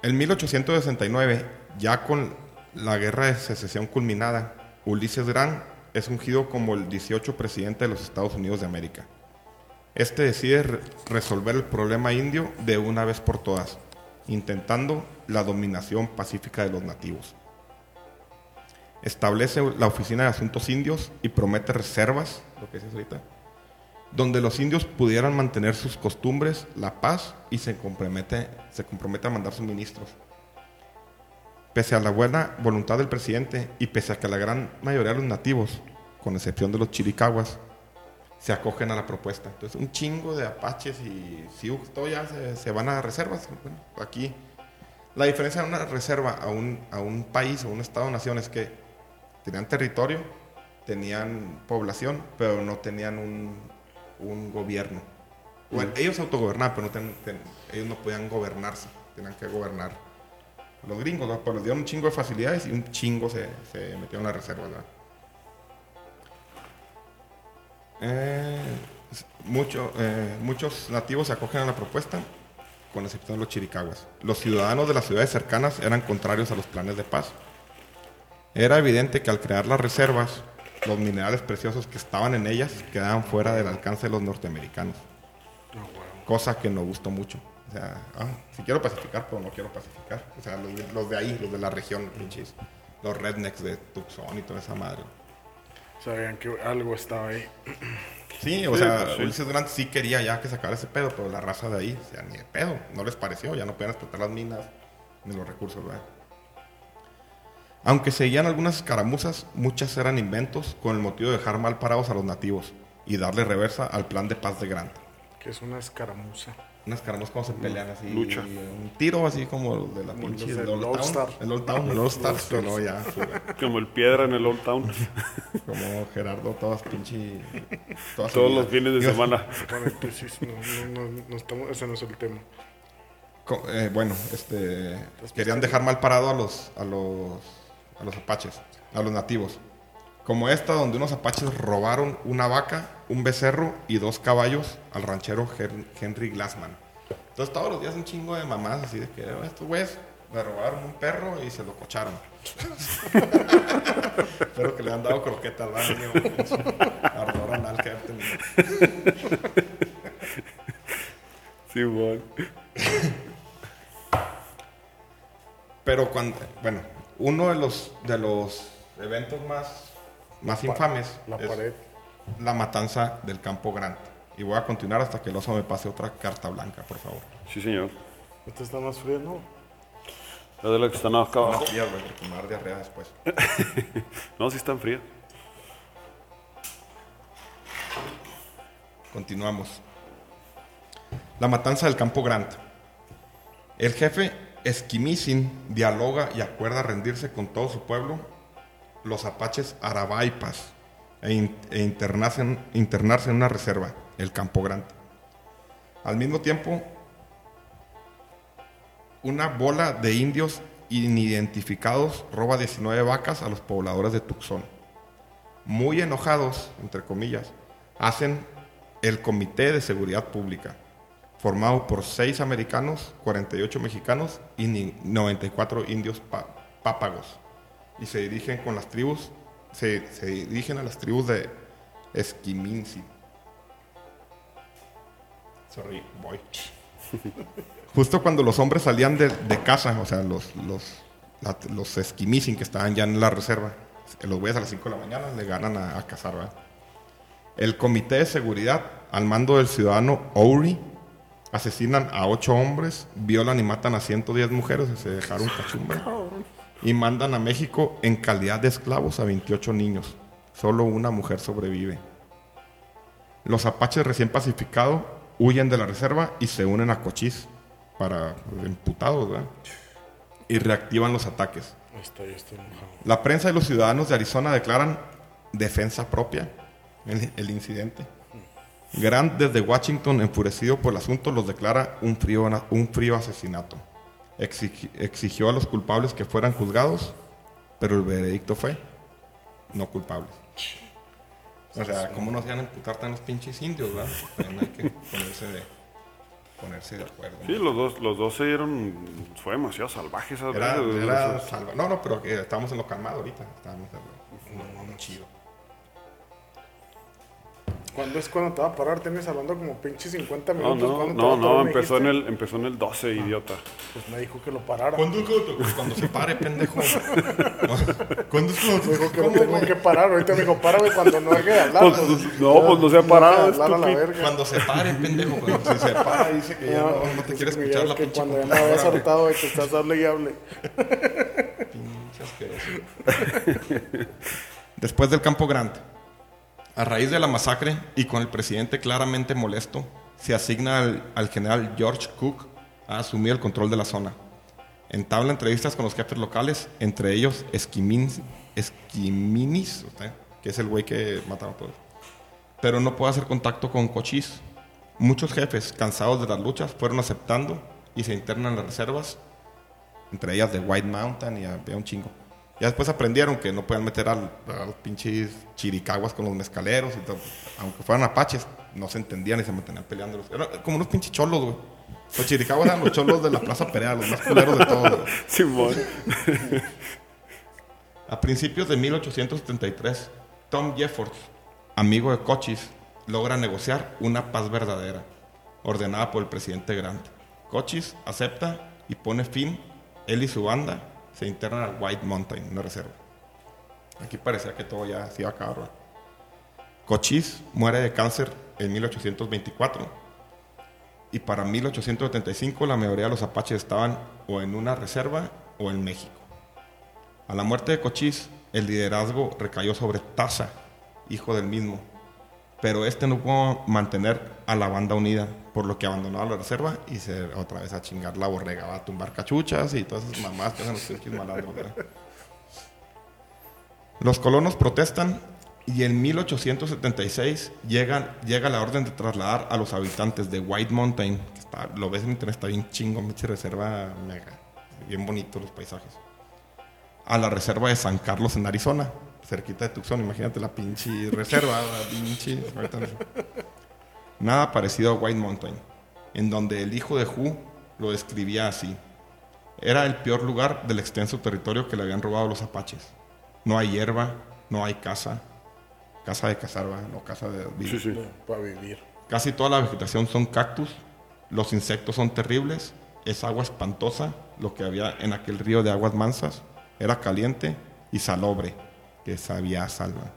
En 1869, ya con la guerra de secesión culminada, Ulises Grant es ungido como el 18º presidente de los Estados Unidos de América. Este decide resolver el problema indio de una vez por todas, intentando la dominación pacífica de los nativos. Establece la Oficina de Asuntos Indios y promete reservas, lo que dices ahorita, donde los indios pudieran mantener sus costumbres, la paz, y se compromete a mandar suministros. Pese a la buena voluntad del presidente y pese a que la gran mayoría de los nativos, con excepción de los chiricahuas, se acogen a la propuesta. Entonces, un chingo de apaches y sioux, todo ya se van a reservas. Bueno, aquí la diferencia de una reserva a un país o un estado-nación es que tenían territorio, tenían población, pero no tenían un gobierno. Bueno, ellos autogobernaban, pero ellos no podían gobernarse, tenían que gobernar los gringos, ¿no? Pero les dieron un chingo de facilidades y un chingo se metieron en la reserva, ¿no? Muchos nativos se acogen a la propuesta, con excepción de los chiricahuas. Los ciudadanos de las ciudades cercanas eran contrarios a los planes de paz. Era evidente que al crear las reservas, los minerales preciosos que estaban en ellas quedaban fuera del alcance de los norteamericanos. Cosa que no gustó mucho. O sea, sí quiero pacificar, pero no quiero pacificar. O sea, los de ahí, los de la región, los rednecks de Tucson y toda esa madre. Sabían que algo estaba ahí. Sí, o sea, sí. Ulises Grant sí quería ya que sacara ese pedo, pero la raza de ahí, o sea, ni de pedo, no les pareció, ya no podían explotar las minas ni los recursos, ¿verdad? Aunque seguían algunas escaramuzas, muchas eran inventos con el motivo de dejar mal parados a los nativos y darle reversa al plan de paz de Grant. ¿Qué es una escaramuza? Una escaramuza cuando se pelean así. Lucha. Un tiro así como de la pinche del Old Town, pero ya. Como el piedra en el Old Town. Como Gerardo, todas pinche. Todos los fines de semana. No, ese no es el tema. Bueno, querían dejar mal parado a los apaches, a los nativos. Como esta, donde unos apaches robaron una vaca, un becerro y 2 caballos al ranchero Henry Glassman. Entonces todos los días un chingo de mamás así de que estos güeyes me robaron un perro y se lo cocharon. Espero que le han dado croquetas al baño. Ardor anal que haber tenido. Sí, bueno. Pero uno de los eventos más infames es la matanza del Campo Grande. Y voy a continuar hasta que el oso me pase otra carta blanca, por favor. Sí, señor. ¿Esta está más fría, no? La de la que están acá abajo. Fría, güey, porque me va a dar diarrea después. No, sí están frías. Continuamos. La matanza del Campo Grande. El jefe Esquiminsin dialoga y acuerda rendirse con todo su pueblo, los apaches Arabaipas, e internarse en una reserva, el Campo Grande. Al mismo tiempo, una bola de indios inidentificados roba 19 vacas a los pobladores de Tucson. Muy enojados, entre comillas, hacen el Comité de Seguridad Pública, formado por 6 americanos, 48 mexicanos y 94 indios pápagos, y se dirigen con las tribus, se dirigen a las tribus de Esquiminsin. Sorry, boy. Justo cuando los hombres salían de casa, o sea, los Esquiminsin que estaban ya en la reserva, los güeyes a las 5 de la mañana le ganan a cazar, ¿verdad? El Comité de Seguridad, al mando del ciudadano Ouri, asesinan a 8 hombres, violan y matan a 110 mujeres, se dejaron cachumbre, y mandan a México en calidad de esclavos a 28 niños. Solo una mujer sobrevive. Los apaches recién pacificados huyen de la reserva y se unen a Cochise para emputados, ¿verdad? Y reactivan los ataques. Estoy mojado. La prensa y los ciudadanos de Arizona declaran defensa propia el incidente. Grant, desde Washington, enfurecido por el asunto, los declara un frío asesinato. Exigió a los culpables que fueran juzgados, pero el veredicto fue no culpables. O sea, ¿cómo nos iban a imputar tan los pinches indios, verdad? También hay que ponerse de acuerdo. Sí, los dos se dieron... Fue demasiado salvaje esa... Era salvaje. No, pero estamos en lo calmado ahorita. Estábamos en lo chido. ¿Cuándo es cuando te va a parar? Tienes hablando como pinche 50 minutos. No, empezó en el 12, idiota. Pues me dijo que lo parara. ¿Cuándo es cuando se pare, pendejo? ¿Cuándo es cuando dijo que tengo que parar? Ahorita me dijo, párame cuando no deje de hablar. Pues no se ha parado. Cuando se pare, pendejo. Si se para, dice que ya no te quiere escuchar la pinche. Cuando ya me había saltado de que estás hable y hable. Pinche asqueroso. Después del Campo Grande, a raíz de la masacre y con el presidente claramente molesto, se asigna al general George Cook a asumir el control de la zona. Entabla entrevistas con los jefes locales, entre ellos Esquiminis, que es el güey que mataron a todos. Pero no puede hacer contacto con Cochise. Muchos jefes, cansados de las luchas, fueron aceptando y se internan en las reservas, entre ellas de White Mountain y había un chingo. Ya después aprendieron que no podían meter a los pinches chiricahuas con los mezcaleros y todo. Aunque fueran apaches, no se entendían y se mantenían peleando. Eran como unos pinches cholos, güey. Los chiricahuas eran los cholos de la Plaza Perea, los más culeros de todos, güey. Simón. A principios de 1873, Tom Jeffords, amigo de Cochise, logra negociar una paz verdadera, ordenada por el presidente Grant. Cochise acepta y pone fin, él y su banda, se internan al White Mountain, una reserva. Aquí parecía que todo ya se iba a acabar. Cochise muere de cáncer en 1824 y para 1875 la mayoría de los apaches estaban o en una reserva o en México. A la muerte de Cochise, el liderazgo recayó sobre Taza, hijo del mismo, pero este no pudo mantener a la banda unida, por lo que abandonaba la reserva y se otra vez a chingar la borrega, va a tumbar cachuchas y todas esas mamás que hacen los pinches malandros, ¿verdad? Los colonos protestan y en 1876 llega la orden de trasladar a los habitantes de White Mountain, que está, lo ves en internet, está bien chingo, mucha reserva mega, bien bonito los paisajes, a la reserva de San Carlos en Arizona, cerquita de Tucson, imagínate la pinche reserva, la pinche... Nada parecido a White Mountain, en donde el hijo de Ju lo describía así. Era el peor lugar del extenso territorio que le habían robado los apaches. No hay hierba, no hay casa. Casa de cazar, no casa de vivir. Sí, para vivir. Casi toda la vegetación son cactus, los insectos son terribles, es agua espantosa, lo que había en aquel río de aguas mansas, era caliente y salobre, que sabía a salva.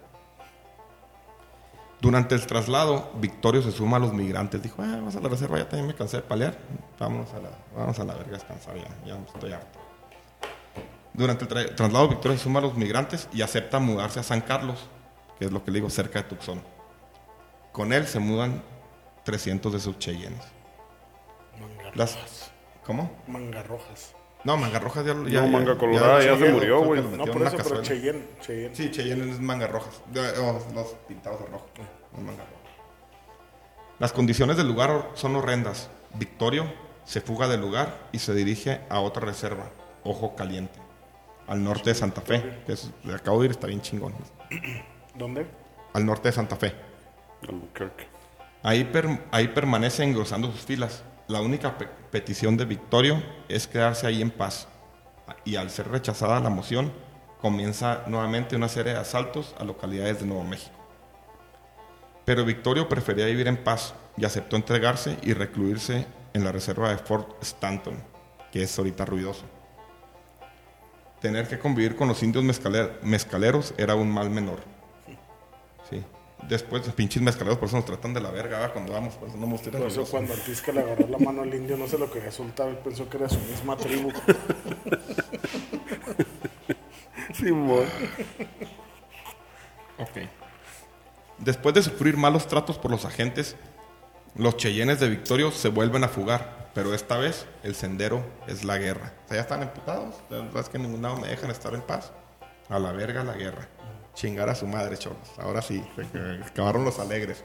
Durante el traslado, Victorio se suma a los migrantes. Dijo, vamos a la reserva, ya también me cansé de palear. Vámonos a la verga a descansar, ya estoy harto. Durante el traslado, Victorio se suma a los migrantes y acepta mudarse a San Carlos, que es lo que le digo, cerca de Tucson. Con él se mudan 300 de sus Cheyennes. ¿Cómo? Mangas rojas. No, Mangas rojas ya no, Manga Colorada ya se murió, güey. No, por eso, pero Cheyenne. Sí, Cheyenne es Mangas rojas. Los pintados de rojo. No, Manga roja. Las condiciones del lugar son horrendas. Victorio se fuga del lugar y se dirige a otra reserva, Ojo Caliente, al norte de Santa Fe. Que es, le acabo de ir, está bien chingón. ¿Dónde? Al norte de Santa Fe. Albuquerque. Ahí permanece engrosando sus filas. La única petición de Victorio es quedarse ahí en paz. Y al ser rechazada la moción, comienza nuevamente una serie de asaltos a localidades de Nuevo México. Pero Victorio prefería vivir en paz y aceptó entregarse y recluirse en la reserva de Fort Stanton, que es ahorita ruidoso. Tener que convivir con los indios mezcaleros era un mal menor. Sí. Después, los pinches mezcaleros, por eso nos tratan de la verga, ¿verdad? Cuando vamos, por eso no mostramos. Por eso, cuando antes que le agarró la mano al indio, no se lo quería soltar, él pensó que era su misma tribu. Simón. Ok. Después de sufrir malos tratos por los agentes, los Cheyennes de Victorio se vuelven a fugar, pero esta vez el sendero es la guerra. O sea, ya están emputados, la verdad es que en ningún lado me dejan estar en paz. A la verga la guerra. Chingar a su madre, cholos. Ahora sí, acabaron los alegres.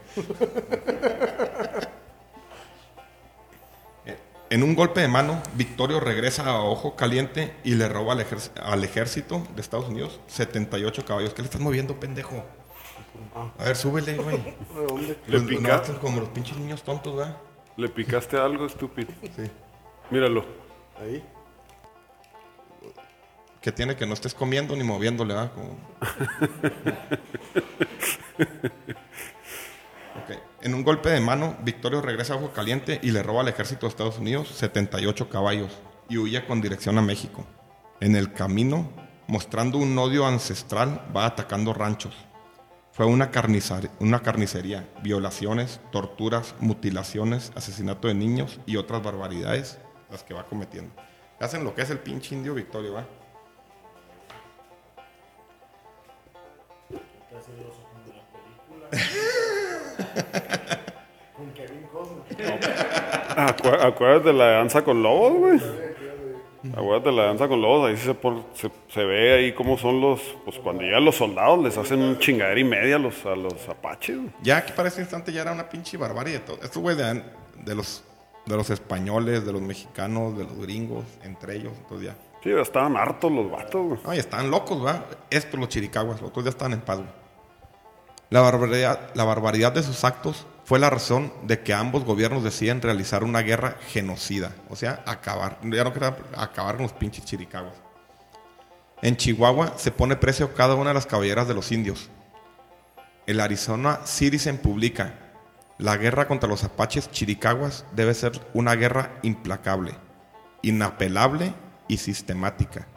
En un golpe de mano, Victorio regresa a Ojo Caliente y le roba al ejército de Estados Unidos 78 caballos. ¿Qué le estás moviendo, pendejo? A ver, súbele, güey. ¿De dónde? Le picaste. Como los pinches niños tontos, ¿verdad? Le picaste algo, estúpido. Sí. Míralo. Ahí. Que tiene que no estés comiendo ni moviéndole, ¿verdad? Como... Okay. En un golpe de mano, Victorio regresa a Ojo Caliente y le roba al ejército de Estados Unidos 78 caballos y huye con dirección a México. En el camino, mostrando un odio ancestral, va atacando ranchos. Fue una carnicería, violaciones, torturas, mutilaciones, asesinato de niños y otras barbaridades las que va cometiendo. Hacen lo que es el pinche indio Victorio, ¿verdad? Acuérdate de la danza con lobos, güey. Acuérdate de la danza con lobos. Ahí se ve ahí cómo son los... Pues cuando llegan los soldados les hacen un chingadera y media a los apaches. Ya aquí para ese instante ya era una pinche barbarie de todo. Estos güey de los españoles, de los mexicanos, de los gringos, entre ellos, entonces ya. Sí, estaban hartos los vatos, güey. No, y estaban locos, ¿verdad? Estos los chiricahuas, los otros ya estaban en paz, güey. La barbaridad de sus actos fue la razón de que ambos gobiernos deciden realizar una guerra genocida. O sea, acabar con los pinches chiricahuas. En Chihuahua se pone precio cada una de las caballeras de los indios. El Arizona Citizen publica: la guerra contra los apaches chiricahuas debe ser una guerra implacable, inapelable y sistemática.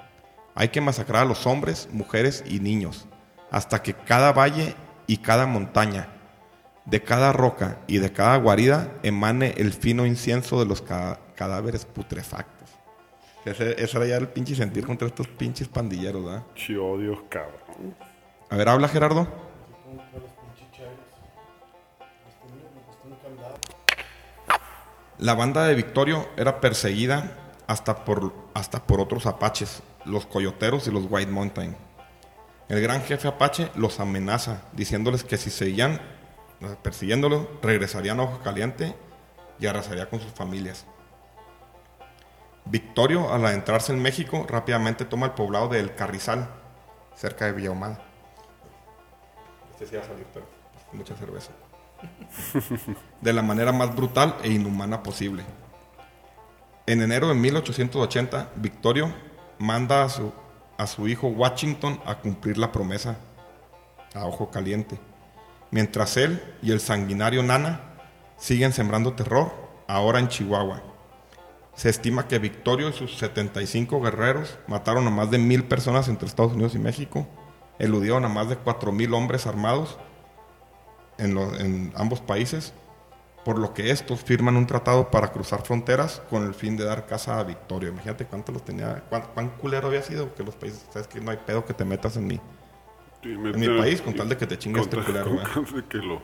Hay que masacrar a los hombres, mujeres y niños, hasta que cada valle y cada montaña, de cada roca y de cada guarida emane el fino incienso de los cadáveres putrefactos. Ese era ya el pinche sentir contra estos pinches pandilleros, ¿verdad? Chío, Dios, cabrón. A ver, habla, Gerardo. La banda de Victorio era perseguida hasta por otros apaches, los coyoteros y los White Mountain. El gran jefe apache los amenaza, diciéndoles que si seguían persiguiéndolo, regresarían a Ojo Caliente y arrasaría con sus familias. Victorio, al adentrarse en México, rápidamente toma el poblado de El Carrizal, cerca de Villahumada. Este sí va a salir, pero mucha cerveza. De la manera más brutal e inhumana posible. En enero de 1880, Victorio manda a su hijo Washington a cumplir la promesa a Ojo Caliente, mientras él y el sanguinario Naná siguen sembrando terror ahora en Chihuahua. Se estima que Victorio y sus 75 guerreros mataron a más de 1,000 personas entre Estados Unidos y México, eludieron a más de 4,000 hombres armados en ambos países, por lo que estos firman un tratado para cruzar fronteras con el fin de dar caza a Victorio. Imagínate cuánto los tenía, cuán culero había sido que los países, sabes que no hay pedo que te metas en mi país con tal de que te chingues este culero, güey.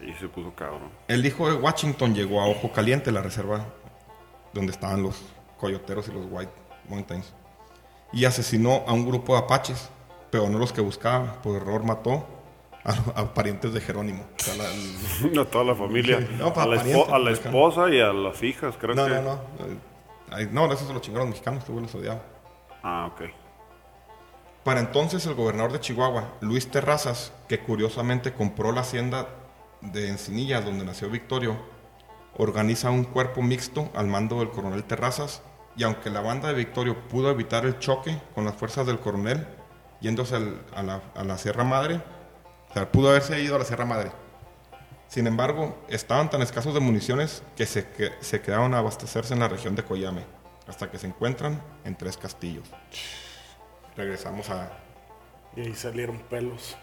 Y se puso cabrón. El hijo de Washington llegó a Ojo Caliente, la reserva donde estaban los coyoteros y los White Mountains, y asesinó a un grupo de apaches, pero no los que buscaba, por error mató a parientes de Jerónimo. O sea, a toda la familia. No, a la esposa y a las hijas, creo que. No, eso se lo chingaron los mexicanos, que los odiaba. Ah, ok. Para entonces, el gobernador de Chihuahua, Luis Terrazas, que curiosamente compró la hacienda de Encinillas, donde nació Victorio, organiza un cuerpo mixto al mando del coronel Terrazas, y aunque la banda de Victorio pudo evitar el choque con las fuerzas del coronel, yéndose a la Sierra Madre, o sea, pudo haberse ido a la Sierra Madre. Sin embargo, estaban tan escasos de municiones que se quedaron a abastecerse en la región de Coyame, hasta que se encuentran en Tres Castillos. Regresamos a... Y ahí salieron pelos.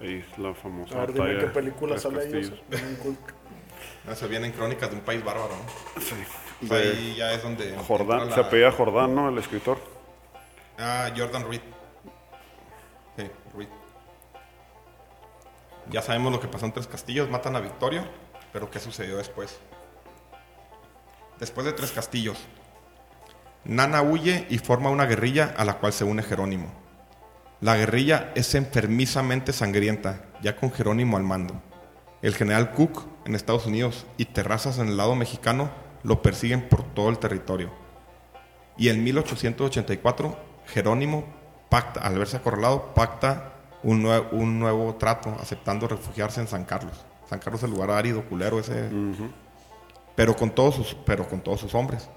Ahí es la famosa batalla. A ver, dime qué película sale ahí. Se vienen crónicas de un país bárbaro, ¿no? Sí. O sea, ahí ya es donde... Jordán, se apellida Jordán, ¿no? El escritor. Ah, Jordan Reed. Sí, Reed. Ya sabemos lo que pasó en Tres Castillos. Matan a Victorio, pero ¿qué sucedió después? Después de Tres Castillos, Naná huye y forma una guerrilla a la cual se une Jerónimo. La guerrilla es enfermizamente sangrienta, ya con Jerónimo al mando. El general Cook en Estados Unidos y Terrazas en el lado mexicano lo persiguen por todo el territorio. Y en 1884, Jerónimo pacta, al verse acorralado, pacta un nuevo trato, aceptando refugiarse en San Carlos. San Carlos es el lugar árido, culero ese, uh-huh. pero con todos sus hombres.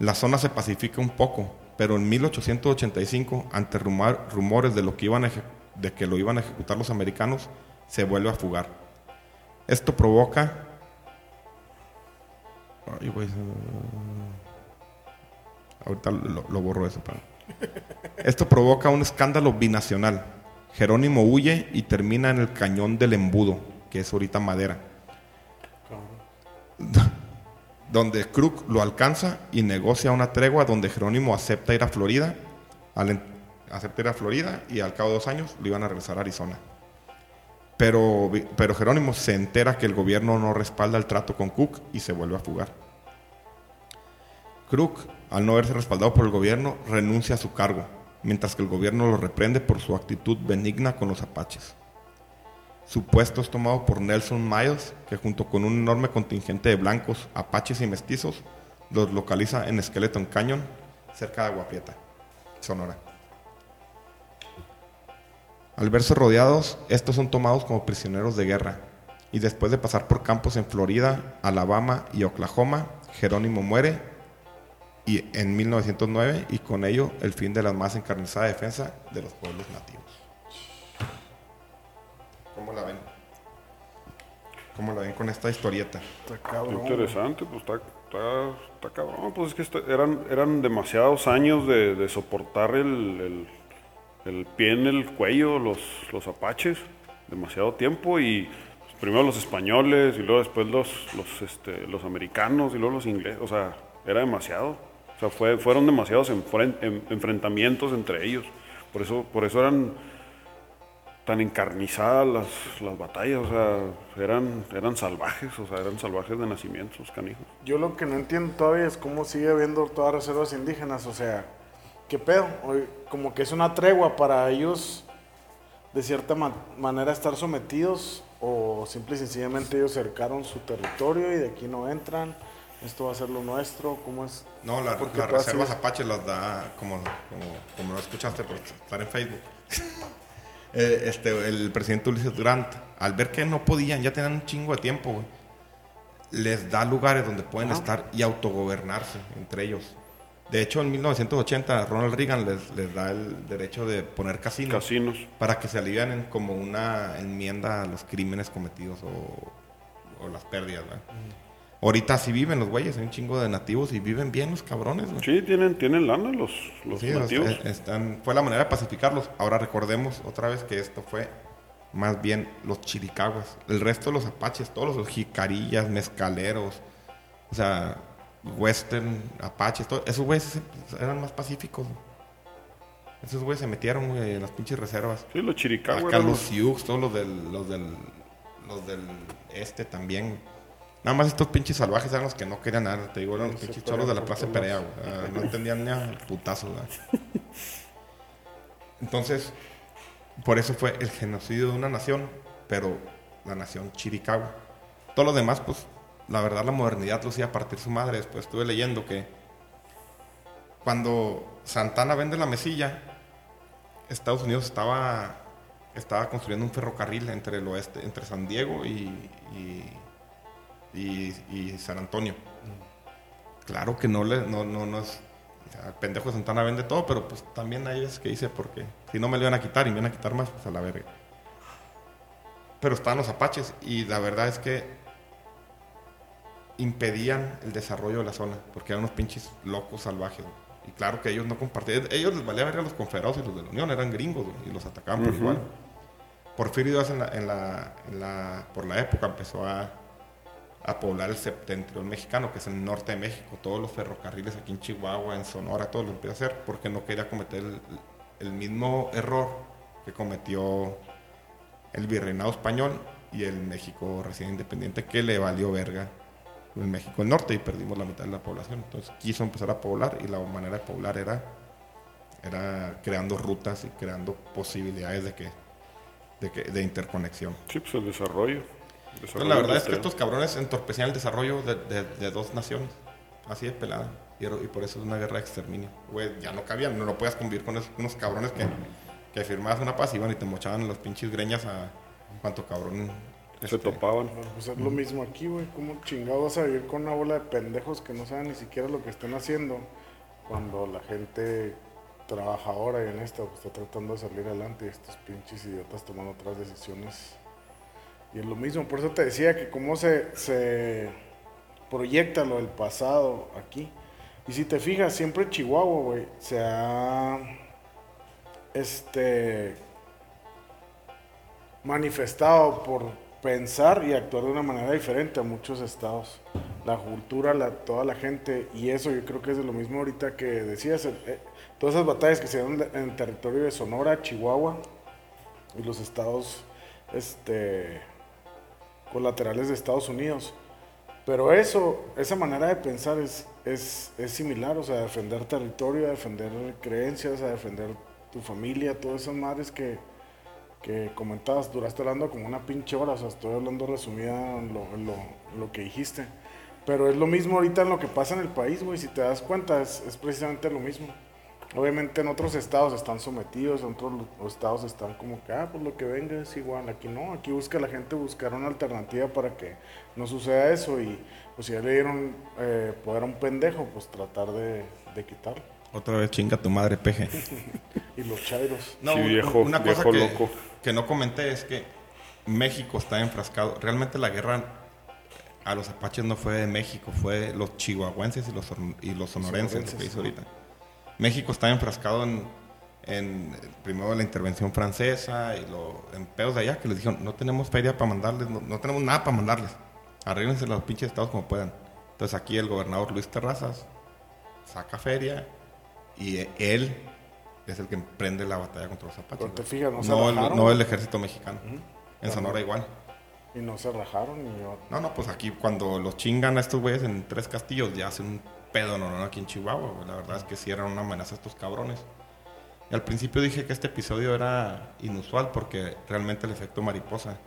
La zona se pacifica un poco, pero en 1885, ante rumores de que lo iban a ejecutar los americanos, se vuelve a fugar. Esto provoca... Ay, güey, ahorita lo borro eso, pero... Esto provoca un escándalo binacional. Jerónimo huye y termina en el Cañón del Embudo, que es ahorita Madera, donde Crook lo alcanza y negocia una tregua, donde Jerónimo acepta ir a Florida. Y al cabo de 2 años lo iban a regresar a Arizona, pero Jerónimo se entera que el gobierno no respalda el trato con Cook y se vuelve a fugar. Crook, al no verse respaldado por el gobierno, renuncia a su cargo, mientras que el gobierno lo reprende por su actitud benigna con los apaches. Su puesto es tomado por Nelson Miles, que junto con un enorme contingente de blancos, apaches y mestizos, los localiza en Skeleton Canyon, cerca de Agua Prieta, Sonora. Al verse rodeados, estos son tomados como prisioneros de guerra, y después de pasar por campos en Florida, Alabama y Oklahoma, Jerónimo muere y en 1909, y con ello el fin de la más encarnizada defensa de los pueblos nativos. ¿Cómo la ven? ¿Cómo la ven con esta historieta? Está cabrón. Interesante, pues está cabrón. Pues es que eran demasiados años de soportar el pie en el cuello, los apaches, demasiado tiempo, y pues, primero los españoles, y luego después los americanos, y luego los ingleses, o sea, era demasiado. O sea, fueron demasiados enfrentamientos entre ellos. Por eso eran tan encarnizadas las batallas. O sea, eran salvajes. O sea, eran salvajes de nacimiento, los canijos. Yo lo que no entiendo todavía es cómo sigue habiendo todas reservas indígenas. O sea, ¿qué pedo? Como que es una tregua para ellos, de cierta manera, estar sometidos, o simple y sencillamente ellos cercaron su territorio y de aquí no entran. Esto va a ser lo nuestro, ¿cómo es? No, las reservas apaches las da, como lo escuchaste por estar en Facebook. El presidente Ulises Grant, al ver que no podían, ya tenían un chingo de tiempo, güey, les da lugares donde pueden estar y autogobernarse entre ellos. De hecho, en 1980 Ronald Reagan les da el derecho de poner casinos para que se alivianen como una enmienda a los crímenes cometidos o las pérdidas, ¿verdad? Mm. Ahorita sí viven los güeyes, hay un chingo de nativos y viven bien los cabrones, güey. Sí, tienen lana los sí, nativos. Fue la manera de pacificarlos. Ahora recordemos otra vez que esto fue más bien los chiricahuas. El resto de los apaches, todos los jicarillas, mezcaleros, o sea, western, apaches, todo, esos güeyes eran más pacíficos, güey. Esos güeyes se metieron, güey, en las pinches reservas. Sí, los chiricahuas. Acá los sioux, todos los del este también, Nada más estos pinches salvajes eran los que no querían nada. Te digo, eran los pinches choros de la Plaza Perea, güey. No entendían ni a putazos, güey. Entonces, por eso fue el genocidio de una nación, pero la nación Chiricahua. Todo lo demás, pues, la verdad, la modernidad lo hacía partir su madre. Después estuve leyendo que cuando Santana vende la Mesilla, Estados Unidos estaba construyendo un ferrocarril entre el oeste, entre San Diego y San Antonio. Claro que no es... O sea, el pendejo de Santana vende todo, pero pues también hay veces que dice, porque si no me lo iban a quitar y me iban a quitar más, pues a la verga. Pero estaban los apaches y la verdad es que impedían el desarrollo de la zona, porque eran unos pinches locos salvajes, ¿no? Y claro que ellos no compartían, ellos les valía verga a los confederados y los de la Unión, eran gringos, ¿no? Y los atacaban por igual. Porfirio Díaz por la época empezó a poblar el septentrión mexicano, que es el norte de México. Todos los ferrocarriles aquí en Chihuahua, en Sonora, todo lo empieza a hacer porque no quería cometer el mismo error que cometió el virreinado español y el México recién independiente, que le valió verga en México el norte y perdimos la mitad de la población. Entonces quiso empezar a poblar y la manera de poblar era creando rutas y creando posibilidades de interconexión. Sí, pues el desarrollo. Entonces, la verdad es que estos cabrones entorpecían el desarrollo de dos naciones, así de pelada, y por eso es una guerra de exterminio. Güey, ya no cabían, no lo podías convivir con unos cabrones que firmabas una paz, iban y te mochaban las pinches greñas a cuanto cabrón se topaban. Pues es lo mismo aquí, güey, cómo chingado vas a vivir con una bola de pendejos que no saben ni siquiera lo que están haciendo, cuando la gente trabajadora y en esta pues, está tratando de salir adelante y estos pinches idiotas tomando otras decisiones. Y es lo mismo, por eso te decía que cómo se proyecta lo del pasado aquí. Y si te fijas, siempre Chihuahua, güey, se ha manifestado por pensar y actuar de una manera diferente a muchos estados. La cultura, toda la gente, y eso yo creo que es de lo mismo ahorita que decías. Todas esas batallas que se dieron en el territorio de Sonora, Chihuahua, y los estados colaterales de Estados Unidos, pero esa manera de pensar es similar, o sea, defender territorio, a defender creencias, a defender tu familia, todas esas madres que comentabas, duraste hablando como una pinche hora, o sea, estoy hablando resumida lo que dijiste, pero es lo mismo ahorita en lo que pasa en el país, güey, si te das cuenta, es precisamente lo mismo. Obviamente en otros estados están sometidos, en otros estados están como que, pues lo que venga es igual, aquí no, aquí busca la gente buscar una alternativa para que no suceda eso y pues si ya le dieron poder a un pendejo, pues tratar de quitarlo. Otra vez chinga tu madre, peje. Y los chairos. No, sí, viejo cosa loco. Que no comenté es que México está enfrascado, realmente la guerra a los apaches no fue de México, fue los chihuahuenses y los sonorenses, lo que hizo ahorita. México estaba enfrascado en primero la intervención francesa y en pedos de allá que les dijeron no tenemos feria para mandarles, no tenemos nada para mandarles, arréglense los pinches estados como puedan. Entonces aquí el gobernador Luis Terrazas saca feria y él es el que emprende la batalla contra los apaches. Pero te fijas, no el ejército mexicano. Uh-huh. En claro. Sonora igual. Y no se rajaron ni yo. No, pues aquí cuando los chingan a estos güeyes en Tres Castillos ya hacen un pedo no aquí en Chihuahua, güey. La verdad es que sí eran una amenaza estos cabrones. Y al principio dije que este episodio era inusual porque realmente el efecto mariposa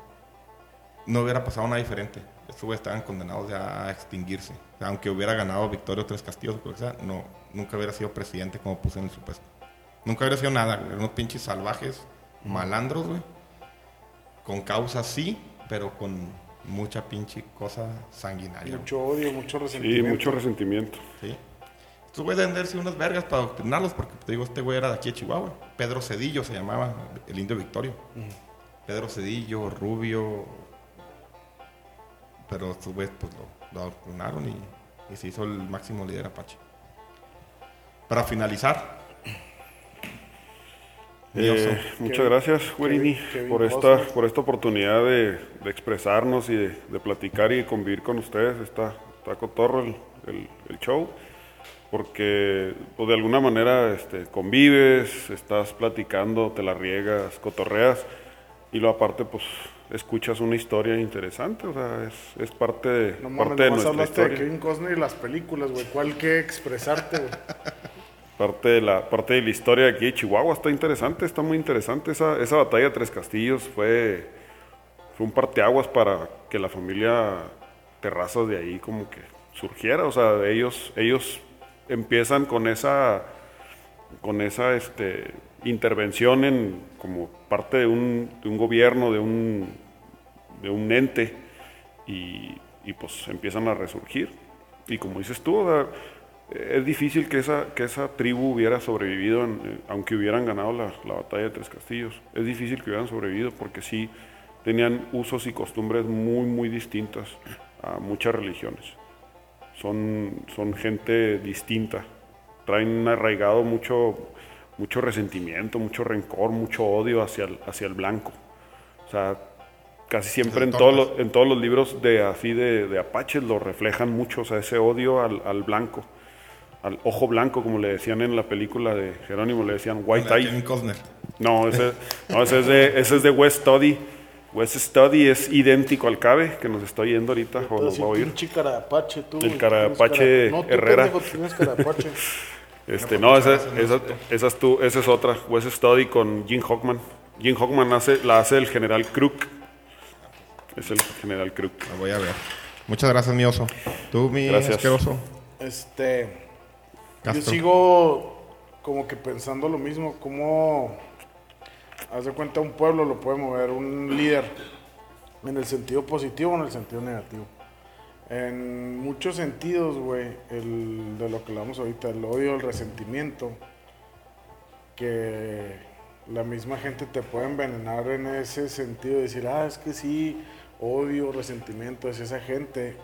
no hubiera pasado nada diferente. Estos güeyes estaban condenados ya a extinguirse. O sea, aunque hubiera ganado Victorio Tres Castillos, o sea, no, nunca hubiera sido presidente como puse en el supuesto. Nunca hubiera sido nada, güey. Unos pinches salvajes, malandros, güey. Con causa sí, pero con mucha pinche cosa sanguinaria. Mucho odio, mucho resentimiento. Sí, mucho resentimiento. Sí. Estos güeyes deben darse unas vergas para adoctrinarlos, porque te digo, este güey era de aquí de Chihuahua. Pedro Cedillo se llamaba, el indio Victorio. Uh-huh. Pedro Cedillo, Rubio. Pero estos güeyes pues lo adoctrinaron y se hizo el máximo líder apache. Para finalizar. Muchas gracias, Guerini, por esta oportunidad de expresarnos y de platicar y convivir con ustedes. Está cotorro el show, porque pues, de alguna manera convives, estás platicando, te la riegas, cotorreas, y lo aparte pues escuchas una historia interesante, o sea, es parte de, no mames, parte de nuestra historia. De Kevin Costner y las películas, güey, ¿cuál que expresarte, güey? Parte de la historia de aquí de Chihuahua está interesante, está muy interesante. Esa batalla de Tres Castillos fue un parteaguas para que la familia Terrazas de ahí como que surgiera, o sea, ellos empiezan con esa intervención en como parte de un gobierno, de un ente, y pues empiezan a resurgir. Y como dices tú, o sea, es difícil que esa tribu hubiera sobrevivido, aunque hubieran ganado la batalla de Tres Castillos. Es difícil que hubieran sobrevivido porque sí tenían usos y costumbres muy, muy distintas a muchas religiones. Son gente distinta, traen arraigado mucho resentimiento, mucho rencor, mucho odio hacia el blanco. O sea, casi siempre en todos los libros de apaches lo reflejan mucho, o sea, ese odio al blanco, al ojo blanco, como le decían en la película de Jerónimo, le decían White Eye. No, ese es de West Study. West Study es idéntico al Cabe, que nos está yendo ahorita, o nos va a oír. El cara de apache, tú. El cara de apache Herrera. No, tú tienes cara de apache. Esa es otra. West Study con Jim Hockman. Jim Hockman la hace el general Crook. Es el general Crook. La voy a ver. Muchas gracias, mi oso. Tú, mi asqueroso. Castro. Yo sigo como que pensando lo mismo. Cómo, haz de cuenta, un pueblo lo puede mover un líder, en el sentido positivo o en el sentido negativo. En muchos sentidos, güey, de lo que hablamos ahorita, el odio, el resentimiento, que la misma gente te puede envenenar en ese sentido, de decir, es que sí, odio, resentimiento hacia esa gente,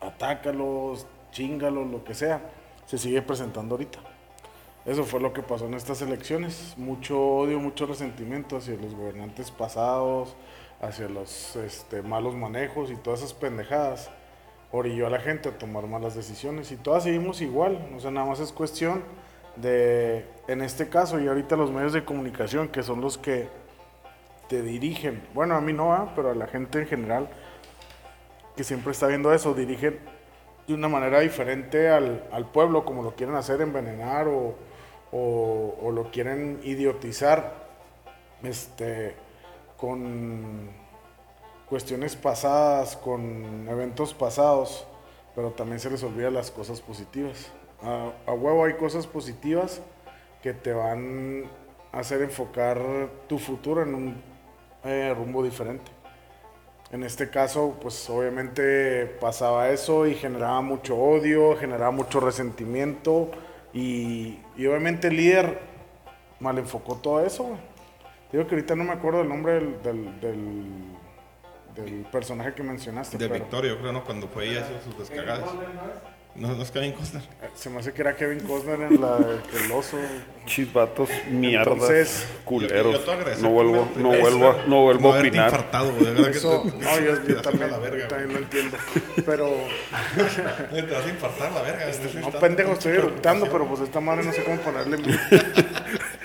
atácalos, chíngalos, lo que sea, se sigue presentando ahorita. Eso fue lo que pasó en estas elecciones, mucho odio, mucho resentimiento hacia los gobernantes pasados, hacia los malos manejos y todas esas pendejadas. Orilló a la gente a tomar malas decisiones y todas seguimos igual, o sea, nada más es cuestión de, en este caso, y ahorita los medios de comunicación, que son los que te dirigen, bueno, a mí no, pero a la gente en general, que siempre está viendo eso, dirigen de una manera diferente al pueblo, como lo quieren hacer, envenenar o lo quieren idiotizar con cuestiones pasadas, con eventos pasados, pero también se les olvida las cosas positivas. A huevo hay cosas positivas que te van a hacer enfocar tu futuro en un rumbo diferente. En este caso, pues obviamente pasaba eso y generaba mucho odio, generaba mucho resentimiento y obviamente el líder mal enfocó todo eso, güey. Digo que ahorita no me acuerdo el nombre del personaje que mencionaste. De Victorio, creo, ¿no? Cuando fue ella hacer sus descagadas. No es Kevin Costner. Se me hace que era Kevin Costner en la del oso. Chisbatos, mierdas. Entonces, culeros. No vuelvo a opinar. Infartado, de verdad. Eso, que yo también lo entiendo. Pero te vas a infartar la verga. No, pendejo, estoy eructando, pero pues esta madre no sé cómo ponerle.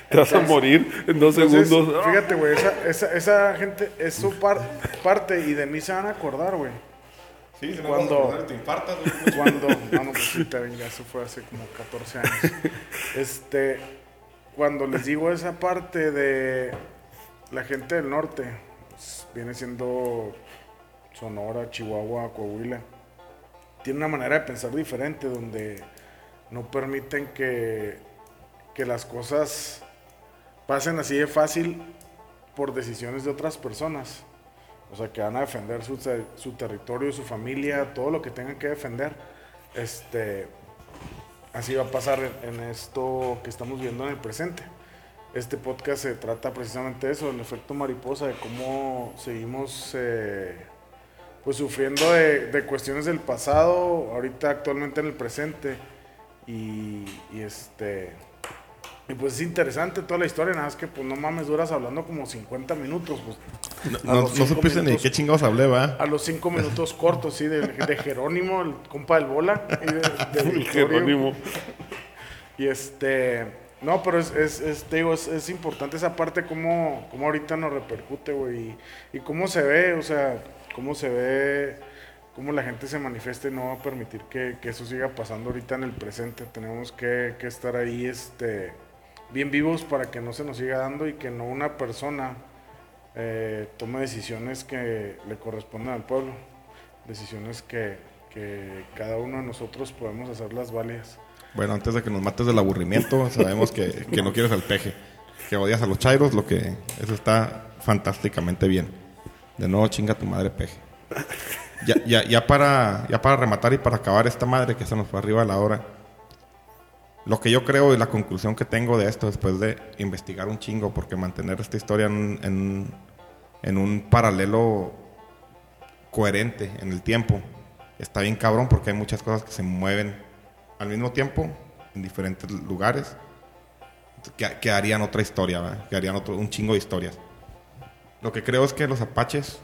Te vas a morir en 2 segundos. Fíjate, güey, esa gente es su parte y de mí se van a acordar, güey. Sí, cuando te infartas, ¿no? Pues te vengas, eso fue hace como 14 años. Cuando les digo esa parte de la gente del norte, pues viene siendo Sonora, Chihuahua, Coahuila, tiene una manera de pensar diferente, donde no permiten que las cosas pasen así de fácil por decisiones de otras personas. O sea, que van a defender su territorio, su familia, todo lo que tengan que defender. Así va a pasar en esto que estamos viendo en el presente. Este podcast se trata precisamente de eso, del efecto mariposa, de cómo seguimos pues sufriendo de cuestiones del pasado, ahorita actualmente en el presente. Y pues es interesante toda la historia, nada más que pues no mames, duras hablando como 50 minutos. Pues, no supiste ni qué chingados hablé, ¿va? A los 5 minutos cortos, sí, de Jerónimo, el compa del bola. Y de Victorio. Jerónimo. Y No, pero es importante esa parte, cómo ahorita nos repercute, güey, y cómo se ve, o sea, cómo la gente se manifiesta y no va a permitir que eso siga pasando ahorita en el presente. Tenemos que estar ahí, bien vivos para que no se nos siga dando y que no una persona tome decisiones que le corresponden al pueblo, decisiones que cada uno de nosotros podemos hacerlas válidas. Bueno, antes de que nos mates del aburrimiento, sabemos que no quieres al peje, que odias a los chairos, eso está fantásticamente bien. De nuevo, chinga tu madre, peje. Ya para rematar y para acabar esta madre que se nos fue arriba a la hora, lo que yo creo y la conclusión que tengo de esto después de investigar un chingo, porque mantener esta historia en un paralelo coherente en el tiempo está bien cabrón, porque hay muchas cosas que se mueven al mismo tiempo en diferentes lugares que harían otra historia, ¿verdad? Que harían un chingo de historias. Lo que creo es que los apaches,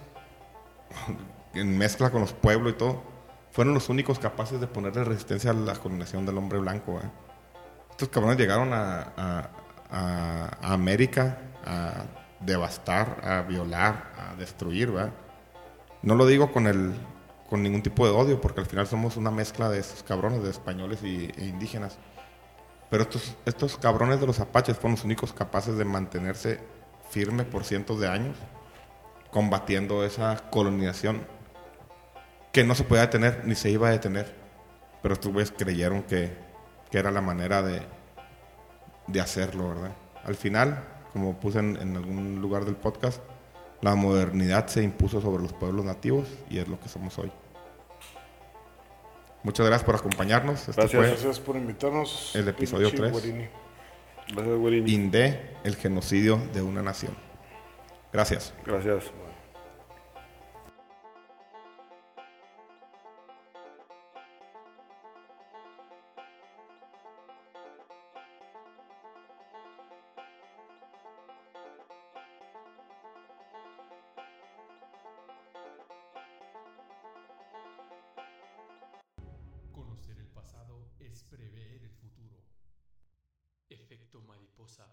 en mezcla con los pueblos y todo, fueron los únicos capaces de ponerle resistencia a la colonización del hombre blanco, ¿verdad? Estos cabrones llegaron a América a devastar, a violar, a destruir, ¿verdad? No lo digo con ningún tipo de odio, porque al final somos una mezcla de esos cabrones, de españoles e indígenas. Pero estos cabrones de los apaches fueron los únicos capaces de mantenerse firmes por cientos de años, combatiendo esa colonización que no se podía detener, ni se iba a detener. Pero estos güeyes creyeron que era la manera de hacerlo, ¿verdad? Al final, como puse en algún lugar del podcast, la modernidad se impuso sobre los pueblos nativos y es lo que somos hoy. Muchas gracias por acompañarnos. Gracias por invitarnos. El episodio 3. Gracias, Guarini. Indé, el genocidio de una nación. Gracias. Gracias.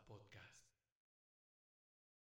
Podcast.